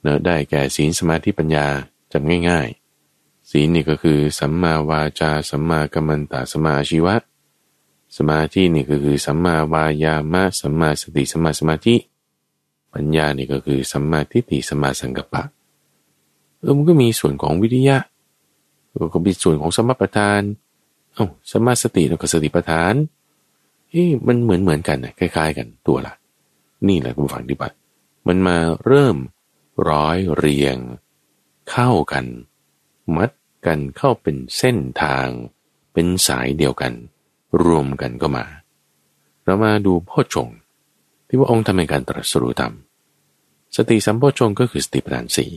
เนอะได้แก่ศีลสมาธิปัญญาจำง่ายๆศีลนี่ก็คือสัมมาวาจาสัมมากัมมันตะสัมมาอาชีวะสมาธินี่ก็คือสัมมาวายามะสัมมาสติสัมมาสมาธิปัญญานี่ก็คือสัมมาทิฏฐิสัมมาสังกัปปะมันก็มีส่วนของวิริยะก็มีส่วนของสัมมาปัฏฐานสัมมาสติแล้วก็สติปัฏฐานมันเหมือนกันนะคล้ายๆกันตัวละนี่แหละคุณฟังดีป่ะมันมาเริ่มร้อยเรียงเข้ากันมัดกันเข้าเป็นเส้นทางเป็นสายเดียวกันรวมกันก็มาเรามาดูโพชฌงค์ที่พระองค์ทำในการตรัสรู้ธรรมสติสัมโพชฌงค์ก็คือสติปัฏฐานสี่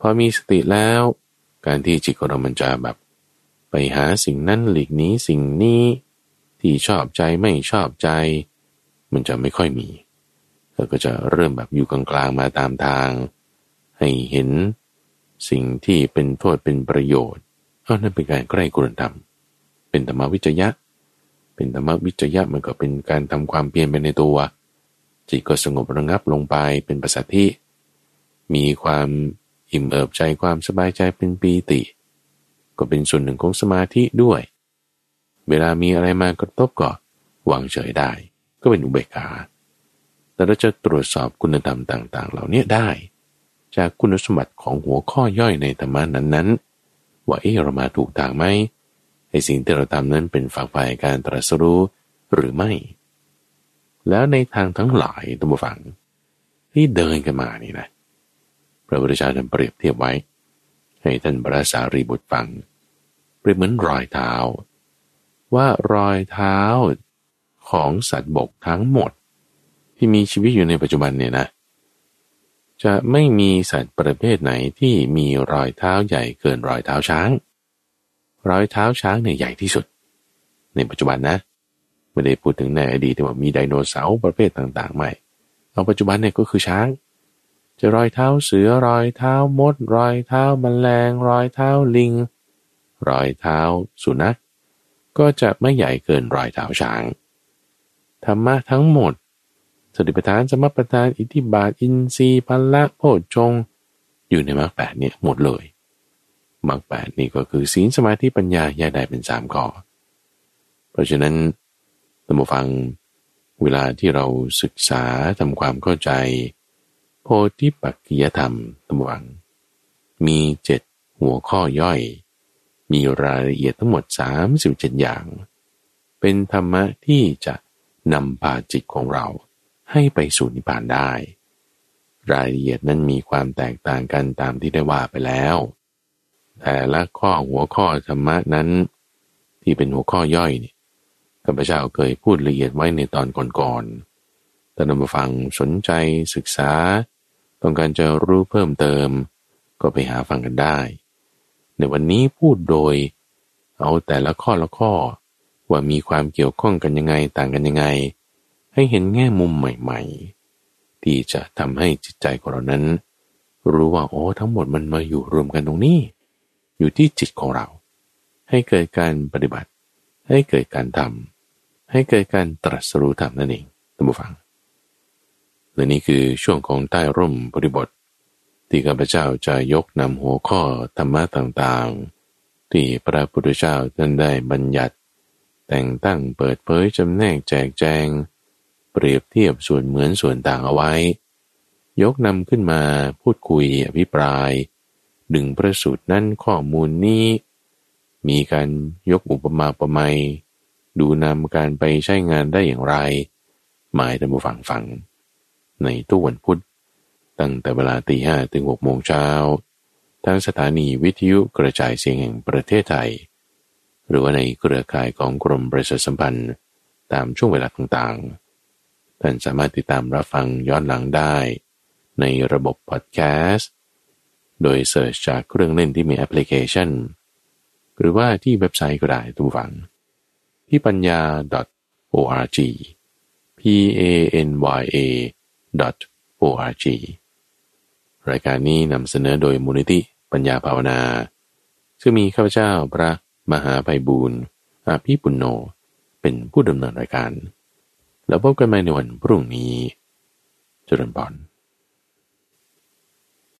พอมีสติแล้วการที่จิตของเรามันจะแบบไปหาสิ่งนั้นหลีกหนีสิ่งนี้ที่ชอบใจไม่ชอบใจมันจะไม่ค่อยมีเราก็จะเริ่มแบบอยู่กลางๆมาตามทางให้เห็นสิ่งที่เป็นโทษเป็นประโยชน์นั่นเป็นการใกล้กรุณธรรมเป็นธรรมวิจยะเป็นธรรมวิจยะมันก็เป็นการทำความเพียรไปในตัวจิตก็สงบระงับลงไปเป็นปัสสัทธิมีความอิ่มเอิบใจความสบายใจเป็นปีติก็เป็นส่วนหนึ่งของสมาธิด้วยเวลามีอะไรมากระทบก็วางเฉยได้ก็เป็นอุเบกขาแต่เราจะตรวจสอบคุณธรรมต่างๆเหล่านี้ได้จากคุณสมบัติของหัวข้อย่อยในธรรมะนั้นๆว่าเรามาถูกทางไหมไอ้สิ่งที่เราทำนั้นเป็นฝักใฝ่การตรัสรู้หรือไม่แล้วในทางทั้งหลายท่านผู้ฟังที่เดินกันมานี่นะพระพุทธเจ้าท่านเปรียบเทียบไว้ให้ท่านพระสารีบุตรฟังเปรียบเหมือนรอยเท้าว่ารอยเท้าของสัตว์บกทั้งหมดที่มีชีวิตอยู่ในปัจจุบันเนี่ยนะจะไม่มีสัตว์ประเภทไหนที่มีรอยเท้าใหญ่เกินรอยเท้าช้างรอยเท้าช้างเนี่ยใหญ่ที่สุดในปัจจุบันนะไม่ได้พูดถึงในอดีตที่ว่ามีไดโนเสาร์ประเภทต่างๆใหม่เอาปัจจุบันเนี่ยก็คือช้างจะรอยเท้าเสือรอยเท้ามดรอยเท้าแมลงรอยเท้าลิงรอยเท้าสุนัขก็จะไม่ใหญ่เกินรอยเท้าช้างธรรมะทั้งหมดสติปัฏฐานสัมมาปัฏฐานอิทธิบาทอินทรีย์พละโพชฌงค์อยู่ในมรรค 8เนี่ยหมดเลยมรรค 8นี่ก็คือศีลสมาธิปัญญาแยกได้เป็น3ข้อเพราะฉะนั้นท่านผู้ฟังเวลาที่เราศึกษาทำความเข้าใจโพธิปักขิยธรรมท่านผู้ฟังมี7หัวข้อย่อยมีรายละเอียดทั้งหมด37อย่างเป็นธรรมะที่จะนำพาจิตของเราให้ไปสู่นิพพานได้รายละเอียดนั้นมีความแตกต่างกันตามที่ได้ว่าไปแล้วแต่ละข้อหัวข้อธรรมะนั้นที่เป็นหัวข้อย่อยเนี่ยข้าพเจ้าเคยพูดละเอียดไว้ในตอนก่อนๆท่านผู้ฟังสนใจศึกษาต้องการจะรู้เพิ่มเติมก็ไปหาฟังกันได้ในวันนี้พูดโดยเอาแต่ละข้อละข้อว่ามีความเกี่ยวข้องกันยังไงต่างกันยังไงให้เห็นแง่มุมใหม่ๆที่จะทำให้จิตใจของเรานั้นรู้ว่าทั้งหมดมันมาอยู่รวมกันตรงนี้อยู่ที่จิตของเราให้เกิดการปฏิบัติให้เกิดการทำให้เกิดการตรัสรู้ธรรมนั่นเองท่านผู้ฟังและนี่คือช่วงของใต้ร่มบริบทที่ข้าพเจ้าจะยกนำหัวข้อธรรมะต่างๆที่พระพุทธเจ้าท่านได้บัญญัติแต่งตั้งเปิดเผยจำแนกแจกแจงเปรียบเทียบส่วนเหมือนส่วนต่างเอาไว้ยกนำขึ้นมาพูดคุยอภิปรายดึงประสูตรนั้นข้อมูลนี้มีการยกอุปมาอุปไมยดูนำการไปใช้งานได้อย่างไรหมายถึงผู้ฟังฟังในทุกวันพุธตั้งแต่เวลา 5:00 น. ถึง 6:00 น. เช้าทางสถานีวิทยุกระจายเสียงแห่งประเทศไทยหรือว่าในเครือข่ายของกรมประชาสัมพันธ์ตามช่วงเวลาต่างๆท่านสามารถติดตามรับฟังย้อนหลังได้ในระบบพอดแคสต์โดยเสิร์ชจากเครื่องเล่นที่มีแอปพลิเคชันหรือว่าที่เว็บไซต์ก็ได้ทุกฝั่งที่ปัญญา .org panya.org รายการนี้นำเสนอโดยมูลนิธิปัญญาภาวนาซึ่งมีข้าพเจ้าพระมหาไพบูลย์อภิปุณโญเป็นผู้ดำเนินรายการแล้วพบกันใหม่ในวันพรุ่งนี้ เจริญพร